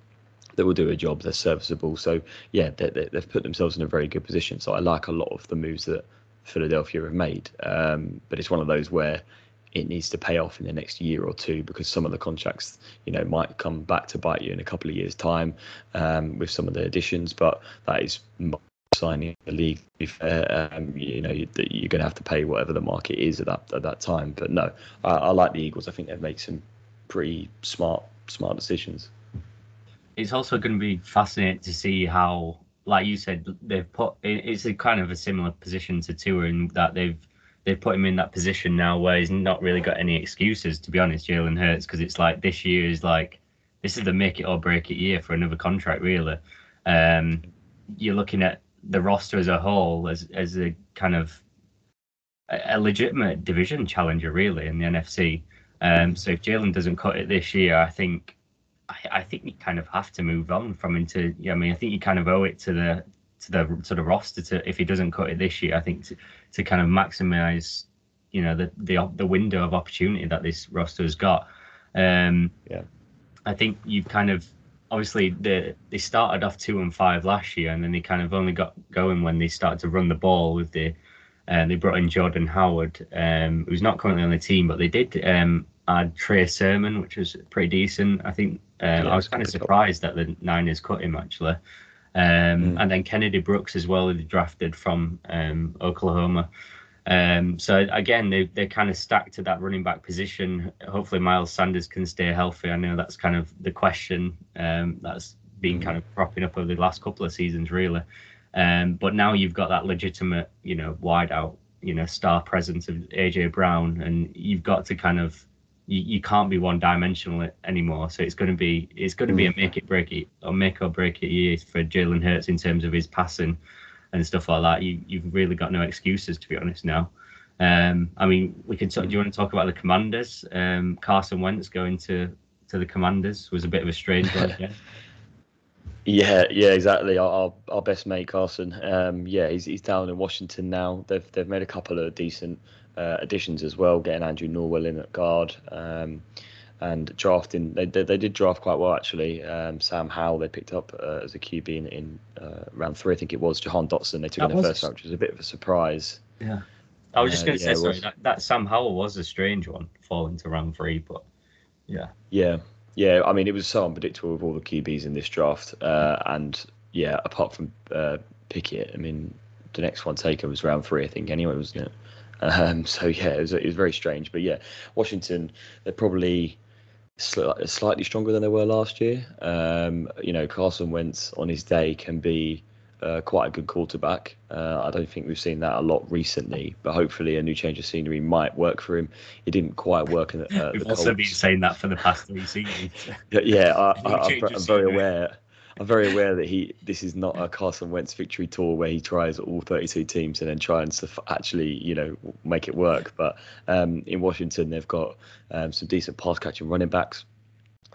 that will do a job. They're serviceable. So yeah, they, they, they've put themselves in a very good position. So I like a lot of the moves that Philadelphia have made. Um, but it's one of those where it needs to pay off in the next year or two, because some of the contracts, you know, might come back to bite you in a couple of years' time um, with some of the additions. But that is signing the league. To be fair, um, you know, you, you're going to have to pay whatever the market is at that at that time. But no, I, I like the Eagles. I think they've made some pretty smart smart decisions. It's also going to be fascinating to see how, like you said, they've put. It's a kind of a similar position to Tua in that they've. They've put him in that position now where he's not really got any excuses, to be honest, Jalen Hurts, because it's like this year is like, this is the make it or break it year for another contract, really. Um, you're looking at the roster as a whole as as a kind of a, a legitimate division challenger, really, in the N F C. Um, so if Jalen doesn't cut it this year, I think I, I think you kind of have to move on from him to, you know, I mean, I think you kind of owe it to the to the to the roster to, if he doesn't cut it this year, I think to, to kind of maximise, you know, the, the the window of opportunity that this roster has got. Um, yeah, I think you've kind of obviously the they started off two and five last year, and then they kind of only got going when they started to run the ball with the. Uh, they brought in Jordan Howard, um, who's not currently on the team, but they did um, add Trey Sermon, which was pretty decent. I think um, yeah, I was kind of surprised top. that the Niners cut him actually. Um, mm. And then Kennedy Brooks as well, who they drafted from um, Oklahoma. Um, so again, they, they're kind of stacked to that running back position. Hopefully Miles Sanders can stay healthy. I know that's kind of the question um, that's been mm. kind of propping up over the last couple of seasons, really. Um, but now you've got that legitimate, you know, wide out, you know, star presence of A J Brown, and you've got to kind of, you, you can't be one dimensional anymore. So it's going to be it's going to be a make it break it or make or break it year for Jalen Hurts in terms of his passing and stuff like that. You you've really got no excuses, to be honest, now. Um, I mean, we can talk. Do you want to talk about the Commanders? Um, Carson Wentz going to to the Commanders was a bit of a strange one. Yeah. Yeah, yeah, exactly. Our our, our best mate Carson. Um, yeah, he's he's down in Washington now. They've they've made a couple of decent uh, additions as well, getting Andrew Norwell in at guard. Um, And drafting, they, they they did draft quite well actually. Um, Sam Howell they picked up uh, as a Q B in, in uh, round three, I think it was. Jahan Dotson they took that in the first round, which was a bit of a surprise. Yeah, I was uh, just going to yeah, say sorry. That, that Sam Howell was a strange one falling to round three, but yeah, yeah, yeah. I mean, it was so unpredictable with all the Q Bs in this draft, uh, and yeah, apart from uh, Pickett, I mean, the next one taken was round three, I think. Anyway, wasn't it? Um, so yeah, it was it was very strange, but yeah, Washington they're probably slightly stronger than they were last year. Um, you know, Carson Wentz on his day can be uh, quite a good quarterback. Uh, I don't think we've seen that a lot recently, but hopefully a new change of scenery might work for him. It didn't quite work. In the, uh, we've the also Colts. Been saying that for the past three seasons. yeah, I, I, I'm, I'm very aware. I'm very aware that he. This is not a Carson Wentz victory tour where he tries all thirty-two teams and then try and actually, you know, make it work. But um, in Washington, they've got um, some decent pass-catching running backs.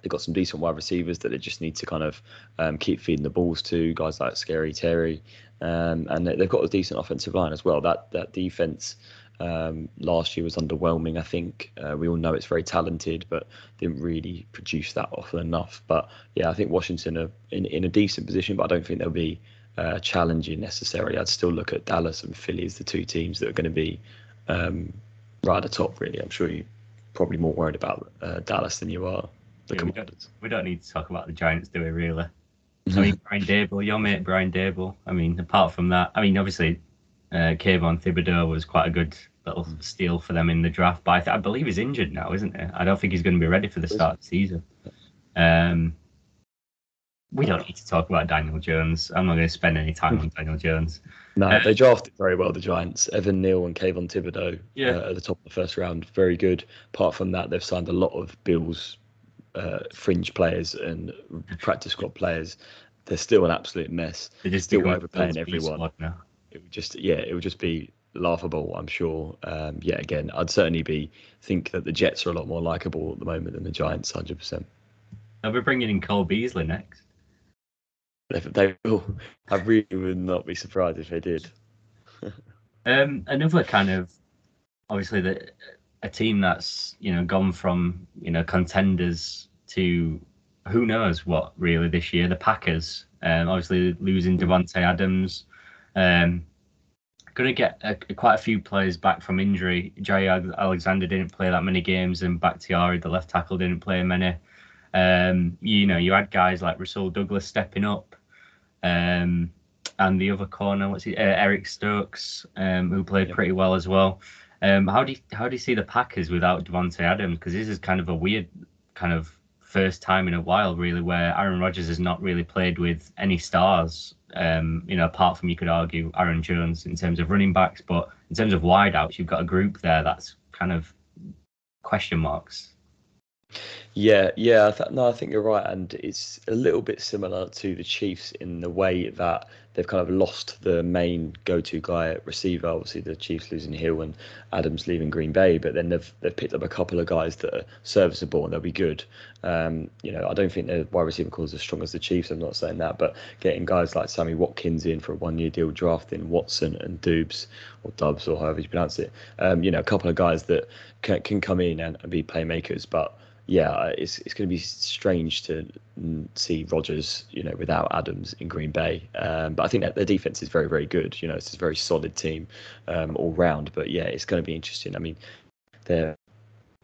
They've got some decent wide receivers that they just need to kind of um, keep feeding the balls to, guys like Scary Terry. Um, and they've got a decent offensive line as well. That that defense um, last year was underwhelming, I think. Uh, we all know it's very talented, but didn't really produce that often enough. But yeah, I think Washington are in, in a decent position, but I don't think they'll be uh, challenging necessarily. I'd still look at Dallas and Philly as the two teams that are going to be um, right at the top, really. I'm sure you're probably more worried about uh, Dallas than you are. Yeah, we, don't, we don't need to talk about the Giants, do we, really? I mean, Brian Daboll, your mate Brian Daboll. I mean, apart from that, I mean, obviously, uh, Kayvon Thibodeau was quite a good little steal for them in the draft, but I, th- I believe he's injured now, isn't he? I don't think he's going to be ready for the start of the season. Um, we don't need to talk about Daniel Jones. I'm not going to spend any time on Daniel Jones. No, uh, they drafted very well, the Giants. Evan Neal and Kayvon Thibodeau yeah. uh, at the top of the first round, very good. Apart from that, they've signed a lot of Bills Uh, fringe players and practice squad players. They're still an absolute mess. They're just still overpaying everyone. It would just yeah, it would just be laughable, I'm sure. Um, yeah, again, I'd certainly be think that the Jets are a lot more likable at the moment than the Giants, one hundred percent. They'll be bringing in Cole Beasley next. They, they will. I really would not be surprised if they did. um, another kind of obviously the. A team that's, you know, gone from, you know, contenders to who knows what really this year. The Packers, um, obviously losing Devontae Adams, um, going to get a, quite a few players back from injury. Jair Alexander didn't play that many games, and Bakhtiari, the left tackle, didn't play many. Um, you know, you had guys like Rasul Douglas stepping up, um, and the other corner, what's he, uh, Eric Stokes, um, who played yeah. pretty well as well. Um, how do you, how do you see the Packers without Devontae Adams? Because this is kind of a weird kind of first time in a while, really, where Aaron Rodgers has not really played with any stars. Um, you know, apart from you could argue Aaron Jones in terms of running backs, but in terms of wideouts, you've got a group there that's kind of question marks. Yeah, yeah, I th- no, I think you're right, and it's a little bit similar to the Chiefs in the way that they've kind of lost the main go-to guy at receiver. Obviously, the Chiefs losing Hill and Adams leaving Green Bay, but then they've they've picked up a couple of guys that are serviceable and they'll be good. Um, you know, I don't think their wide receiver core is as strong as the Chiefs. I'm not saying that, but getting guys like Sammy Watkins in for a one-year deal, drafting Watson and Dubs or Dubs or however you pronounce it. Um, you know, a couple of guys that can can come in and, and be playmakers, but. Yeah, it's it's going to be strange to see Rodgers, you know, without Adams in Green Bay. Um, but I think that their defense is very, very good. You know, it's a very solid team um, all round. But yeah, it's going to be interesting. I mean, they're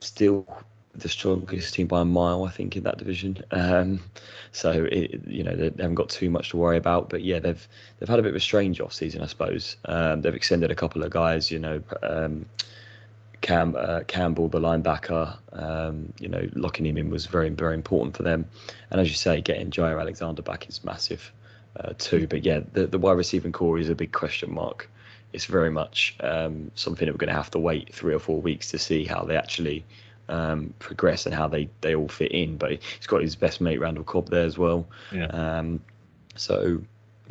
still the strongest team by a mile, I think, in that division. Um, so it, you know, they haven't got too much to worry about. But yeah, they've they've had a bit of a strange off season, I suppose. Um, they've extended a couple of guys, you know. Um, Cam uh, Campbell, the linebacker, um, you know, locking him in was very, very important for them. And as you say, getting Jair Alexander back is massive uh, too. But yeah, the, the wide receiving core is a big question mark. It's very much um, something that we're going to have to wait three or four weeks to see how they actually um, progress and how they, they all fit in. But he's got his best mate, Randall Cobb, there as well. Yeah. Um, so,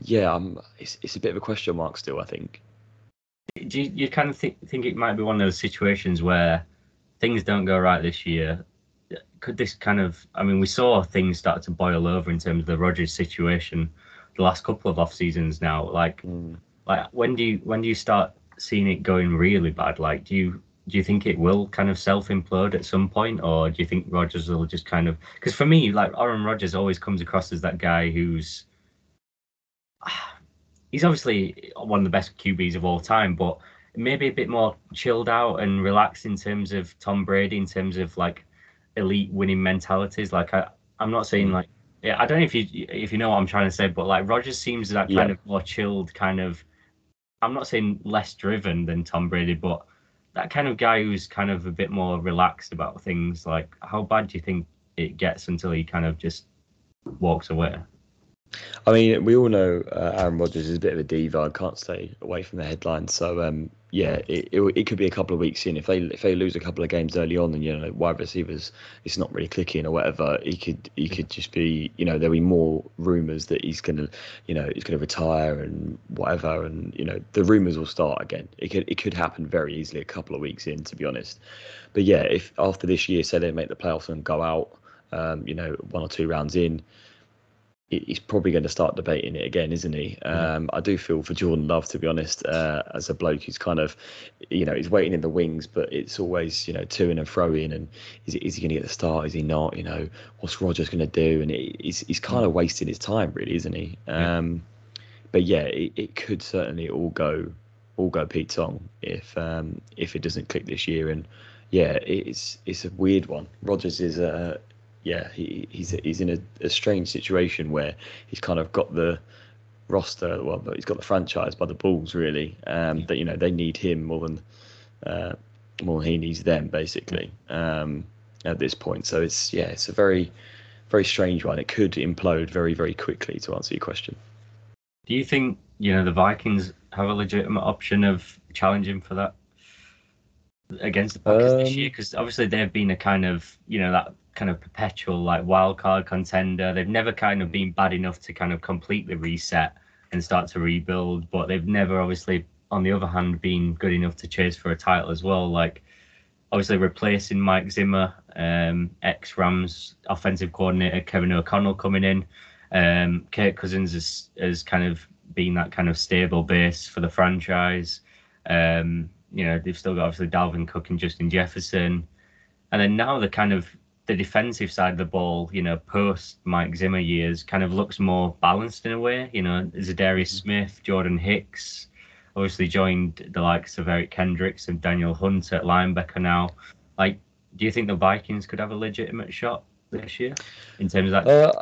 yeah, um, it's, it's a bit of a question mark still, I think. Do you, you kind of think, think it might be one of those situations where things don't go right this year? could this kind of, I mean, we saw things start to boil over in terms of the Rodgers situation the last couple of off seasons now. Like, mm. like when do you when do you start seeing it going really bad? Like, do you do you think it will kind of self implode at some point, or do you think Rodgers will just kind of? Because for me, like, Aaron Rodgers always comes across as that guy who's he's obviously one of the best Q Bs of all time, but maybe a bit more chilled out and relaxed in terms of Tom Brady, in terms of like elite winning mentalities. Like, I, I'm not saying like, yeah, I don't know if you if you know what I'm trying to say, but like Rodgers seems that kind yeah. of more chilled kind of, I'm not saying less driven than Tom Brady, but that kind of guy who's kind of a bit more relaxed about things. Like, how bad do you think it gets until he kind of just walks away? I mean, we all know uh, Aaron Rodgers is a bit of a diva. Can't stay away from the headlines. So um, yeah, it, it it could be a couple of weeks in. If they if they lose a couple of games early on, and you know wide receivers, it's not really clicking or whatever. He could he could just be, you know, there'll be more rumours that he's gonna you know he's gonna retire and whatever, and you know the rumours will start again. It could it could happen very easily a couple of weeks in, to be honest. But yeah, if after this year, say they make the playoffs and go out, um, you know, one or two rounds in, he's probably going to start debating it again, isn't he? Um, I do feel for Jordan Love, to be honest, uh, as a bloke who's kind of, you know, he's waiting in the wings, but it's always, you know, to in and fro in. And is, is he going to get the start? Is he not? You know, what's Rodgers going to do? And it, he's, he's kind of wasting his time, really, isn't he? Um, yeah. But yeah, it, it could certainly all go, all go Pete Tong if um, if it doesn't click this year. And yeah, it's it's a weird one. Rodgers is a Yeah, he, he's he's in a, a strange situation where he's kind of got the roster, well, he's got the franchise by the balls, really. Um, yeah. That you know they need him more than uh, more than he needs them, basically. Um, at this point, so it's yeah, it's a very, very strange one. It could implode very, very quickly. To answer your question, do you think you know the Vikings have a legitimate option of challenging for that against the Packers um, this year? Because obviously they've been a kind of you know that. kind of perpetual like wild card contender. They've never kind of been bad enough to kind of completely reset and start to rebuild, but they've never obviously on the other hand been good enough to chase for a title as well. Like obviously replacing Mike Zimmer, um, ex-Rams offensive coordinator Kevin O'Connell coming in, um, Kirk Cousins has, has kind of been that kind of stable base for the franchise. Um, you know, they've still got obviously Dalvin Cook and Justin Jefferson, and then now the kind of the defensive side of the ball, you know, post Mike Zimmer years kind of looks more balanced in a way. You know, Zadarius Smith, Jordan Hicks, obviously joined the likes of Eric Kendricks and Daniel Hunt at linebacker now. Like, do you think the Vikings could have a legitimate shot this year in terms of that? Uh,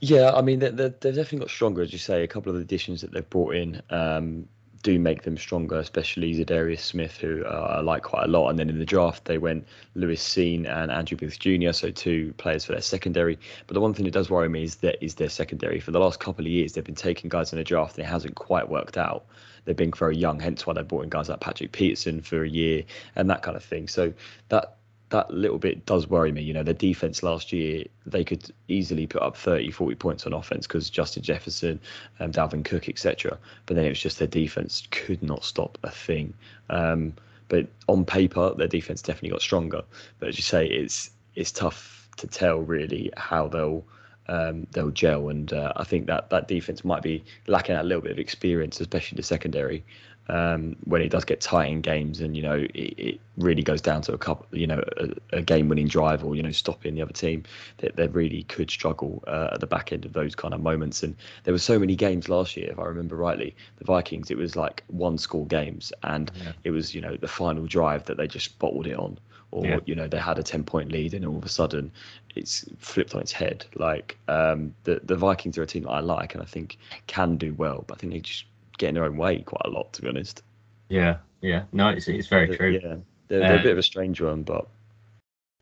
yeah, I mean, they're, they're, they've definitely got stronger, as you say. A couple of the additions that they've brought in um, do make them stronger, especially Zadarius Smith, who uh, I like quite a lot. And then in the draft, they went Lewis Seen and Andrew Booth Junior, so two players for their secondary. But the one thing that does worry me is that is their secondary. For the last couple of years, they've been taking guys in the draft and it hasn't quite worked out. They've been very young, hence why they brought in guys like Patrick Peterson for a year and that kind of thing. So that that little bit does worry me. You know, their defense last year, they could easily put up thirty, forty points on offense because Justin Jefferson, um, Dalvin Cook, et cetera. But then it was just their defense could not stop a thing. Um, but on paper, their defense definitely got stronger. But as you say, it's it's tough to tell really how they'll um, they'll gel. And uh, I think that that defense might be lacking a little bit of experience, especially the secondary. Um, when it does get tight in games, and you know it, it really goes down to a couple, you know, a, a game-winning drive or you know stopping the other team, that they, they really could struggle uh, at the back end of those kind of moments. And there were so many games last year, if I remember rightly, the Vikings. It was like one-score games, and yeah. it was you know the final drive that they just bottled it on, or yeah. you know they had a ten-point lead, and all of a sudden it's flipped on its head. Like um, the the Vikings are a team that I like, and I think can do well, but I think they just get in their own way quite a lot, to be honest. Yeah, yeah. No, it's it's very true. Yeah, they're, they're uh, a bit of a strange one, but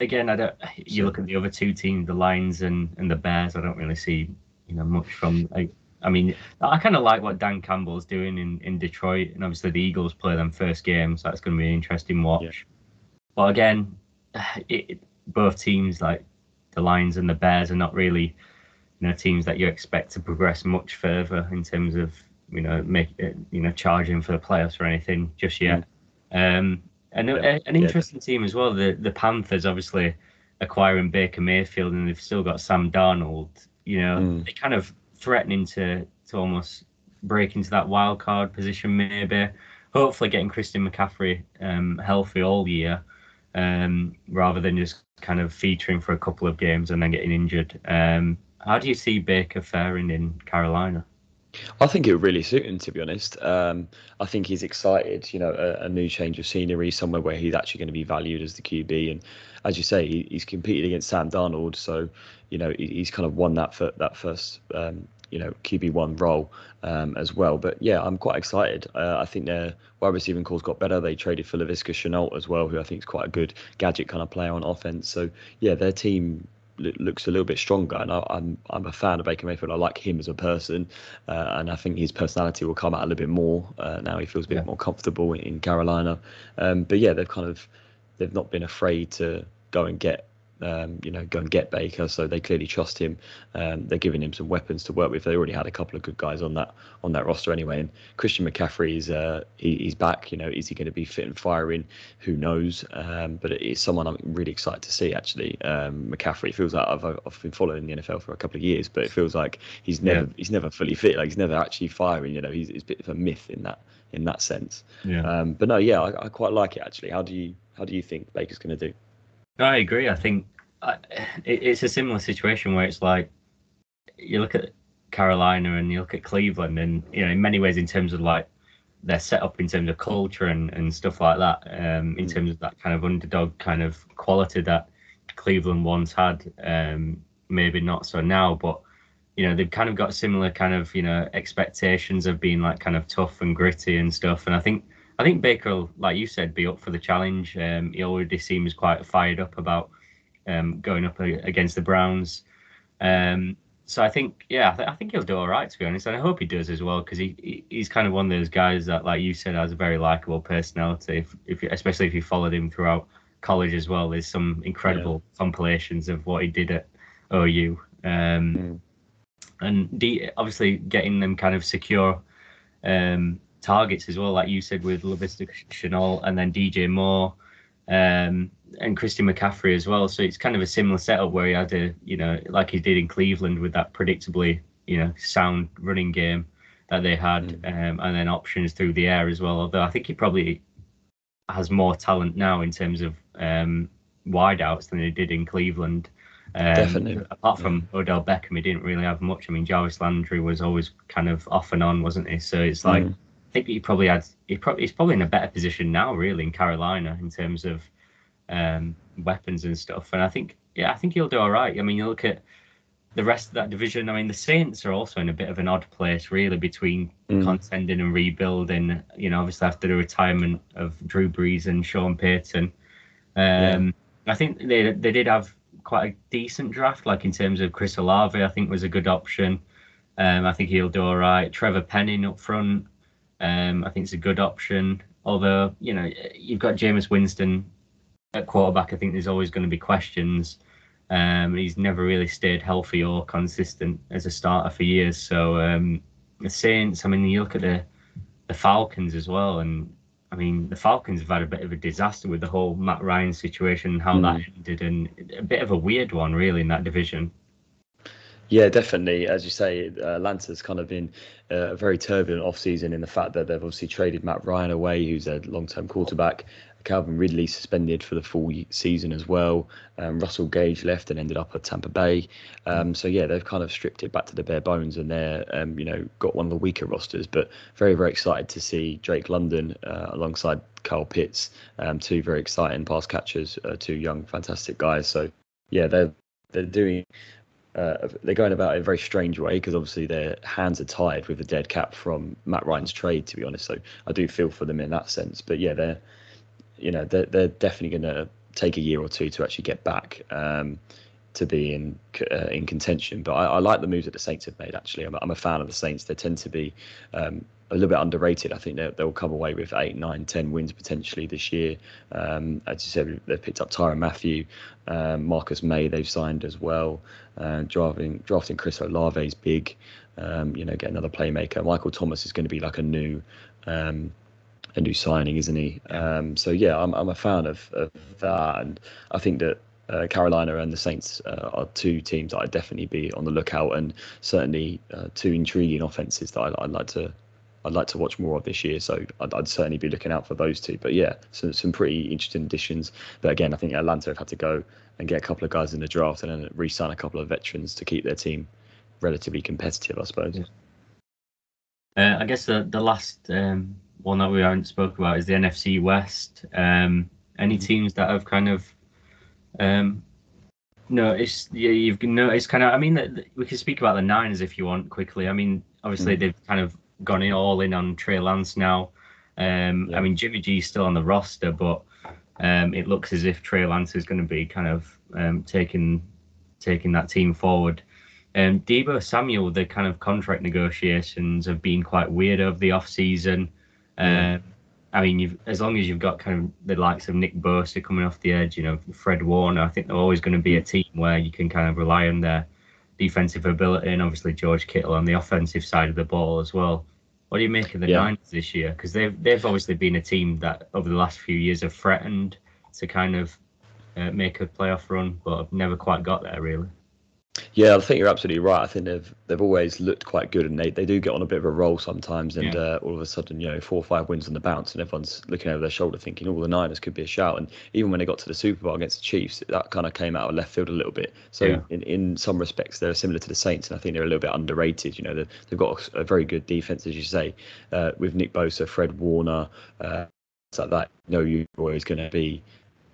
again, I don't. You look at the other two teams, the Lions and, and the Bears. I don't really see you know much from. I, I mean, I kind of like what Dan Campbell's doing in, in Detroit, and obviously the Eagles play them first game, so that's going to be an interesting watch. Yeah. But again, it, it, both teams like the Lions and the Bears are not really you know teams that you expect to progress much further in terms of. You know, make you know, charging for the playoffs or anything just yet. Mm. Um, and yeah, an interesting yeah. team as well. The the Panthers, obviously, acquiring Baker Mayfield, and they've still got Sam Darnold. You know, mm. they're kind of threatening to to almost break into that wild card position, maybe. Hopefully, getting Christian McCaffrey um, healthy all year, um, rather than just kind of featuring for a couple of games and then getting injured. Um, how do you see Baker faring in Carolina? I think it would really suit him, to be honest. Um, I think he's excited, you know, a, a new change of scenery, somewhere where he's actually going to be valued as the Q B. And as you say, he, he's competed against Sam Darnold. So, you know, he, he's kind of won that for that first, um, you know, Q B one role um, as well. But yeah, I'm quite excited. Uh, I think their wide receiving calls got better. They traded for LaVisca Chenault as well, who I think is quite a good gadget kind of player on offense. So yeah, their team looks a little bit stronger, and I, I'm I'm a fan of Baker Mayfield. I like him as a person, uh, and I think his personality will come out a little bit more uh, now he feels a bit yeah. more comfortable in, in Carolina. Um, but yeah, they've kind of they've not been afraid to go and get um, you know go and get Baker, so they clearly trust him. Um, they're giving him some weapons to work with. They already had a couple of good guys on that on that roster anyway. And Christian McCaffrey is uh, he, he's back. You know, is he going to be fit and firing? Who knows? Um, but it is someone I'm really excited to see. Actually, um, McCaffrey, it feels like I've I've been following the N F L for a couple of years, but it feels like he's never yeah. he's never fully fit. Like he's never actually firing. You know, he's, he's a bit of a myth in that in that sense. Yeah. Um, but no, yeah, I, I quite like it actually. How do you how do you think Baker's going to do? I agree. I think I, it, it's a similar situation where it's like you look at Carolina and you look at Cleveland, and you know, in many ways, in terms of like their setup, in terms of culture and, and stuff like that, um, in terms of that kind of underdog kind of quality that Cleveland once had, um, maybe not so now, but you know, they've kind of got similar kind of you know expectations of being like kind of tough and gritty and stuff, and I think. I think Baker will, like you said, be up for the challenge. Um, he already seems quite fired up about um, going up against the Browns. Um, so I think, yeah, I, th- I think he'll do all right, to be honest. And I hope he does as well, because he he's kind of one of those guys that, like you said, has a very likable personality, if, if especially if you followed him throughout college as well. There's some incredible yeah. compilations of what he did at O U. Um, yeah. And de- obviously getting them kind of secure um targets as well, like you said, with LaVisca Chenault and then D J Moore um, and Christian McCaffrey as well. So it's kind of a similar setup where he had a, you know, like he did in Cleveland with that predictably, you know, sound running game that they had, mm. um, and then options through the air as well. Although I think he probably has more talent now in terms of um, wideouts than he did in Cleveland. Um, Definitely. Apart from yeah. Odell Beckham, he didn't really have much. I mean, Jarvis Landry was always kind of off and on, wasn't he? So it's like, mm. I think he probably had. He probably he's probably in a better position now, really, in Carolina in terms of um, weapons and stuff. And I think, yeah, I think he'll do all right. I mean, you look at the rest of that division. I mean, the Saints are also in a bit of an odd place, really, between mm. contending and rebuilding. You know, obviously after the retirement of Drew Brees and Sean Payton, um, yeah. I think they they did have quite a decent draft, like in terms of Chris Olave. I think was a good option. Um, I think he'll do all right. Trevor Penning up front. Um, I think it's a good option. Although, you know, you've got Jameis Winston at quarterback. I think there's always going to be questions. Um, he's never really stayed healthy or consistent as a starter for years. So um, the Saints, I mean, you look at the, the Falcons as well. And, I mean, the Falcons have had a bit of a disaster with the whole Matt Ryan situation and how mm. that ended. And a bit of a weird one, really, in that division. Yeah, definitely. As you say, Atlanta's kind of been a very turbulent offseason in the fact that they've obviously traded Matt Ryan away, who's their long-term quarterback. Calvin Ridley suspended for the full season as well. Um, Russell Gage left and ended up at Tampa Bay. Um, so yeah, they've kind of stripped it back to the bare bones, and they're um, you know got one of the weaker rosters. But very very excited to see Drake London uh, alongside Kyle Pitts, um, two very exciting pass catchers, uh, two young fantastic guys. So yeah, they're they're doing. Uh, they're going about it in a very strange way, because obviously their hands are tied with a dead cap from Matt Ryan's trade, to be honest. So I do feel for them in that sense. But yeah, they're you know they're, they're definitely going to take a year or two to actually get back um, to be in uh, in contention. But I, I like the moves that the Saints have made. Actually, I'm, I'm a fan of the Saints. They tend to be um, a little bit underrated. I think they'll come away with eight, nine, ten wins potentially this year. Um, as you said, they've picked up Tyron Matthew, um, Marcus May they've signed as well. Uh, drafting drafting Chris Olave is big. Um, you know, get another playmaker. Michael Thomas is going to be like a new um, a new signing, isn't he? Um, so yeah, I'm I'm a fan of, of that, and I think that uh, Carolina and the Saints uh, are two teams that I'd definitely be on the lookout, and certainly uh, two intriguing offenses that I'd, I'd like to I'd like to watch more of this year. So I'd, I'd certainly be looking out for those two. But yeah, some some pretty interesting additions. But again, I think Atlanta have had to go and get a couple of guys in the draft and then re-sign a couple of veterans to keep their team relatively competitive, I suppose. Uh, I guess the, the last um, one that we haven't spoke about is the N F C West. Um, any teams that have kind of um, noticed, yeah, you've noticed kind of, I mean, the, the, we can speak about the Niners if you want quickly. I mean, obviously mm-hmm. they've kind of gone in all in on Trey Lance now. Um, yeah. I mean, Jimmy G's still on the roster, but um, it looks as if Trey Lance is going to be kind of um, taking taking that team forward. Um, Deebo Samuel, the kind of contract negotiations have been quite weird over the off-season. Uh, yeah. I mean, you've, as long as you've got kind of the likes of Nick Bosa coming off the edge, you know, Fred Warner, I think they're always going to be a team where you can kind of rely on their defensive ability, and obviously George Kittle on the offensive side of the ball as well. What do you make of the yeah. Niners this year? Because they've, they've obviously been a team that over the last few years have threatened to kind of uh, make a playoff run, but have never quite got there, really. Yeah, I think you're absolutely right. I think they've they've always looked quite good, and they, they do get on a bit of a roll sometimes, and yeah. uh, all of a sudden, you know, four or five wins on the bounce, and everyone's looking over their shoulder thinking, oh, the Niners could be a shout. And even when they got to the Super Bowl against the Chiefs, that kind of came out of left field a little bit. So yeah. in, in some respects, they're similar to the Saints, and I think they're a little bit underrated. You know, they've, they've got a very good defense, as you say, uh, with Nick Bosa, Fred Warner, uh, like that. You know, you're always going to be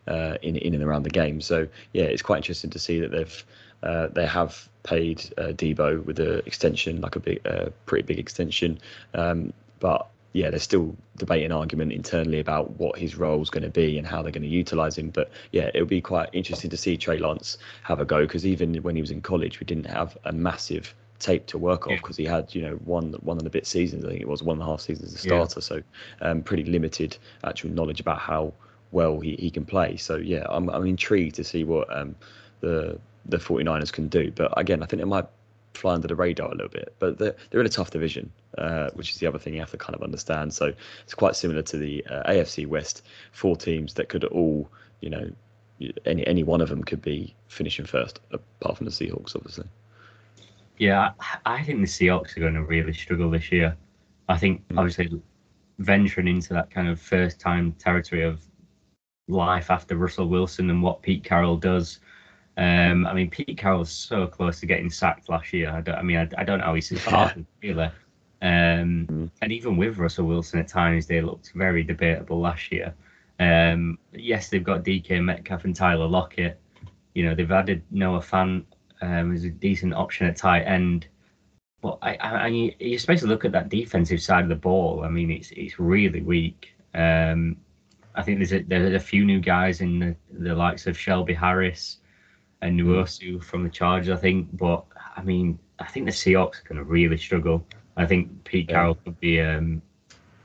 uh, in in and around the game. So yeah, it's quite interesting to see that they've. Uh, they have paid uh, Deebo with an extension, like a big, uh, pretty big extension. Um, but yeah, there's still debate and argument internally about what his role is going to be and how they're going to utilise him. But yeah, it'll be quite interesting to see Trey Lance have a go, because even when he was in college, we didn't have a massive tape to work off, because yeah. he had, you know, one one and a bit seasons, I think it was one and a half seasons as a starter. Yeah. So um, pretty limited actual knowledge about how well he, he can play. So yeah, I'm, I'm intrigued to see what um, the... the 49ers can do. But again, I think they might fly under the radar a little bit, but they're, they're in a tough division, uh, which is the other thing you have to kind of understand. So it's quite similar to the uh, A F C West, four teams that could all, you know, any any one of them could be finishing first, apart from the Seahawks, obviously. Yeah, I think the Seahawks are going to really struggle this year. I think, mm-hmm. obviously, venturing into that kind of first-time territory of life after Russell Wilson and what Pete Carroll does. Um, I mean, Pete Carroll's so close to getting sacked last year. I, don't, I mean, I, I don't know how he's started, really. Um, mm. And even with Russell Wilson at times, they looked very debatable last year. Um, yes, they've got D K Metcalf and Tyler Lockett. You know, they've added Noah Fant, um, who's a decent option at tight end. But I, I, I, you especially look at that defensive side of the ball. I mean, it's it's really weak. Um, I think there's a, there's a few new guys in the, the likes of Shelby Harris and Nwosu from the Chargers, I think. But, I mean, I think the Seahawks are going to really struggle. I think Pete Carroll could be um,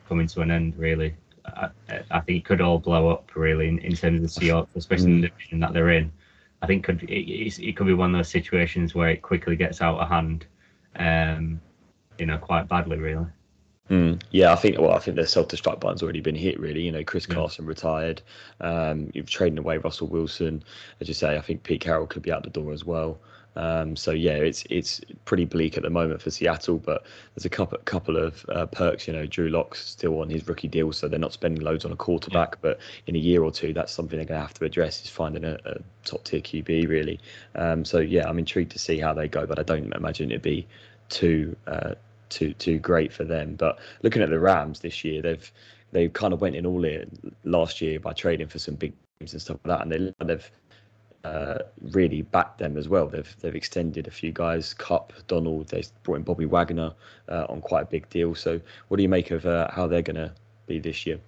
coming to an end, really. I, I think it could all blow up, really, in, in terms of the Seahawks, especially in the division that they're in. I think could it, it could be one of those situations where it quickly gets out of hand, um, you know, quite badly, really. Mm. Yeah, I think well, I think their self-destruct button's already been hit, really. You know, Chris yeah. Carson retired. Um, you've traded away Russell Wilson. As you say, I think Pete Carroll could be out the door as well. Um, so yeah, it's it's pretty bleak at the moment for Seattle, but there's a couple couple of uh, perks. You know, Drew Lock's still on his rookie deal, so they're not spending loads on a quarterback. Yeah. But in a year or two, that's something they're going to have to address, is finding a, a top tier Q B, really. Um, so yeah, I'm intrigued to see how they go, but I don't imagine it'd be too. Uh, too too great for them. But looking at the Rams this year, they've they kind of went in all in last year by trading for some big teams and stuff like that, and they, they've uh, really backed them as well. They've they've extended a few guys, Cup, Donald, they brought in Bobby Wagner uh, on quite a big deal. So what do you make of uh, how they're going to be this year?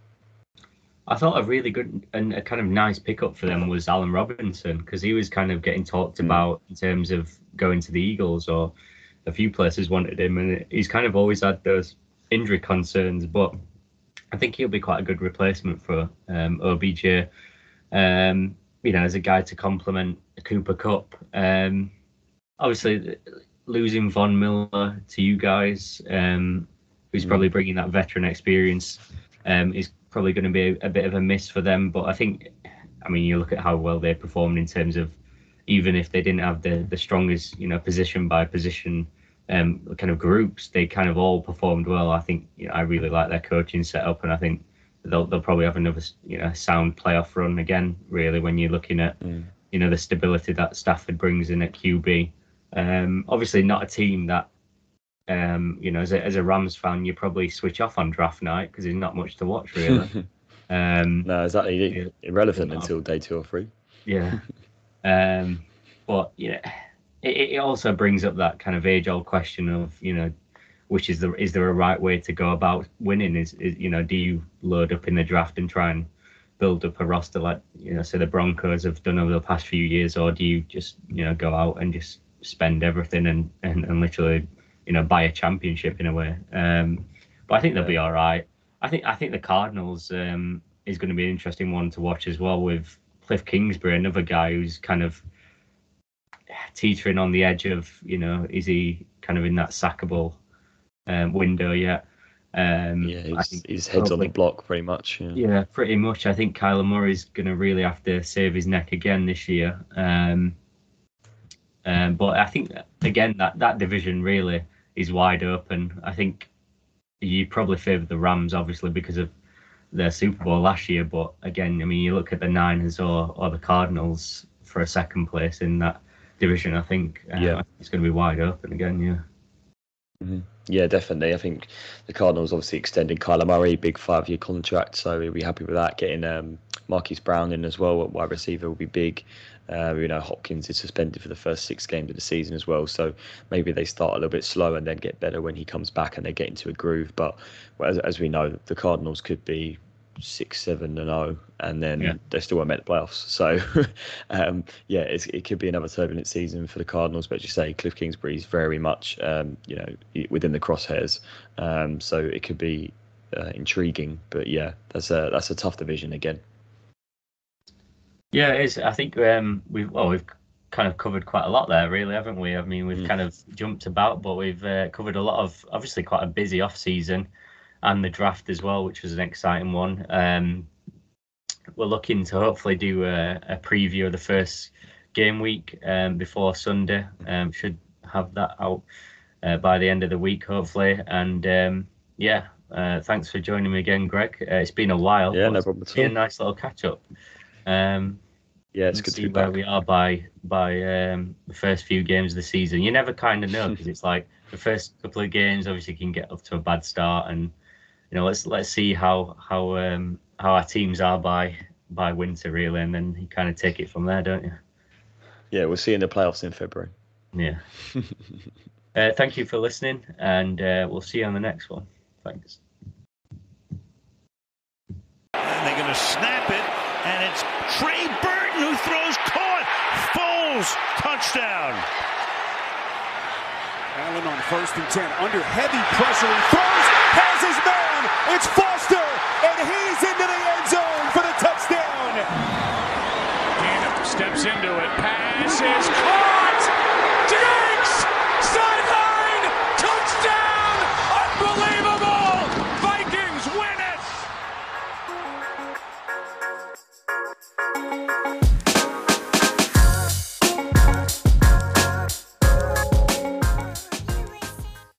I thought a really good and a kind of nice pickup for them was Allen Robinson, because he was kind of getting talked mm. about in terms of going to the Eagles, or a few places wanted him, and he's kind of always had those injury concerns, but I think he'll be quite a good replacement for um, O B J, um, you know, as a guy to complement Cooper Kupp. Um, obviously, losing Von Miller to you guys, um, who's mm. probably bringing that veteran experience, um, is probably going to be a, a bit of a miss for them, but I think I mean, you look at how well they performed in terms of, even if they didn't have the the strongest, you know, position by position um, kind of groups, they kind of all performed well. I think, you know, I really like their coaching setup, and I think they'll they'll probably have another, you know, sound playoff run again. Really, when you're looking at, mm. you know, the stability that Stafford brings in at Q B. Um, obviously, not a team that, um, you know, as a, as a Rams fan, you probably switch off on draft night because there's not much to watch, really. Um, no, exactly. It, irrelevant until day two or three. Yeah. um, but, you know, it, it also brings up that kind of age-old question of, you know, which is the is there a right way to go about winning? Is, is you know, do you load up in the draft and try and build up a roster like, you know, say the Broncos have done over the past few years, or do you just, you know, go out and just spend everything and, and, and literally, you know, buy a championship in a way? Um, but I think they'll be all right. I think I think the Cardinals um, is going to be an interesting one to watch as well, with Cliff Kingsbury, another guy who's kind of teetering on the edge of, you know, is he kind of in that sackable um, window yet? Um, yeah, his, I think his head's probably on the block, pretty much. Yeah, yeah pretty much. I think Kyler Murray's going to really have to save his neck again this year. Um, um, but I think, again, that, that division really is wide open. I think you probably favour the Rams, obviously, because of their Super Bowl last year. But, again, I mean, you look at the Niners or, or the Cardinals for a second place in that division, I think. Um, yeah. I think it's going to be wide open again, yeah. Mm-hmm. Yeah, definitely. I think the Cardinals obviously extended Kyler Murray, big five-year contract, so we'll be happy with that. Getting um, Marquise Brown in as well, wide receiver, will be big. Uh, you know, Hopkins is suspended for the first six games of the season as well, so maybe they start a little bit slow and then get better when he comes back and they get into a groove. But well, as, as we know, the Cardinals could be six, seven and oh, and then yeah. they still won't make the playoffs. So, um, yeah, it's, it could be another turbulent season for the Cardinals. But as you say, Cliff Kingsbury is very much, um, you know, within the crosshairs. Um, so it could be uh, intriguing. But yeah, that's a that's a tough division again. Yeah, it is. I think um, we've well we've kind of covered quite a lot there, really, haven't we? I mean, we've mm. kind of jumped about, but we've uh, covered a lot of, obviously quite a busy off season. And the draft as well, which was an exciting one. Um, we're looking to hopefully do a, a preview of the first game week um, before Sunday. Um, should have that out uh, by the end of the week, hopefully. And um, yeah, uh, thanks for joining me again, Greg. Uh, it's been a while. Yeah, no problem at all. It's been a nice little catch up. Um, yeah, it's good to see where back. we are by by um, the first few games of the season. You never kind of know, because it's like the first couple of games obviously can get up to a bad start, and you know, let's let's see how how um, how our teams are by by winter, really, and then you kind of take it from there, don't you? Yeah, we'll see in the playoffs in February. Yeah. uh, thank you for listening, and uh, we'll see you on the next one. Thanks. And they're going to snap it, and it's Trey Burton who throws, caught. Foles, touchdown. Allen on first and ten, under heavy pressure, he throws, has his man, it's Foster, and he's into the end zone for the touchdown. Gannon steps into it, pass is caught.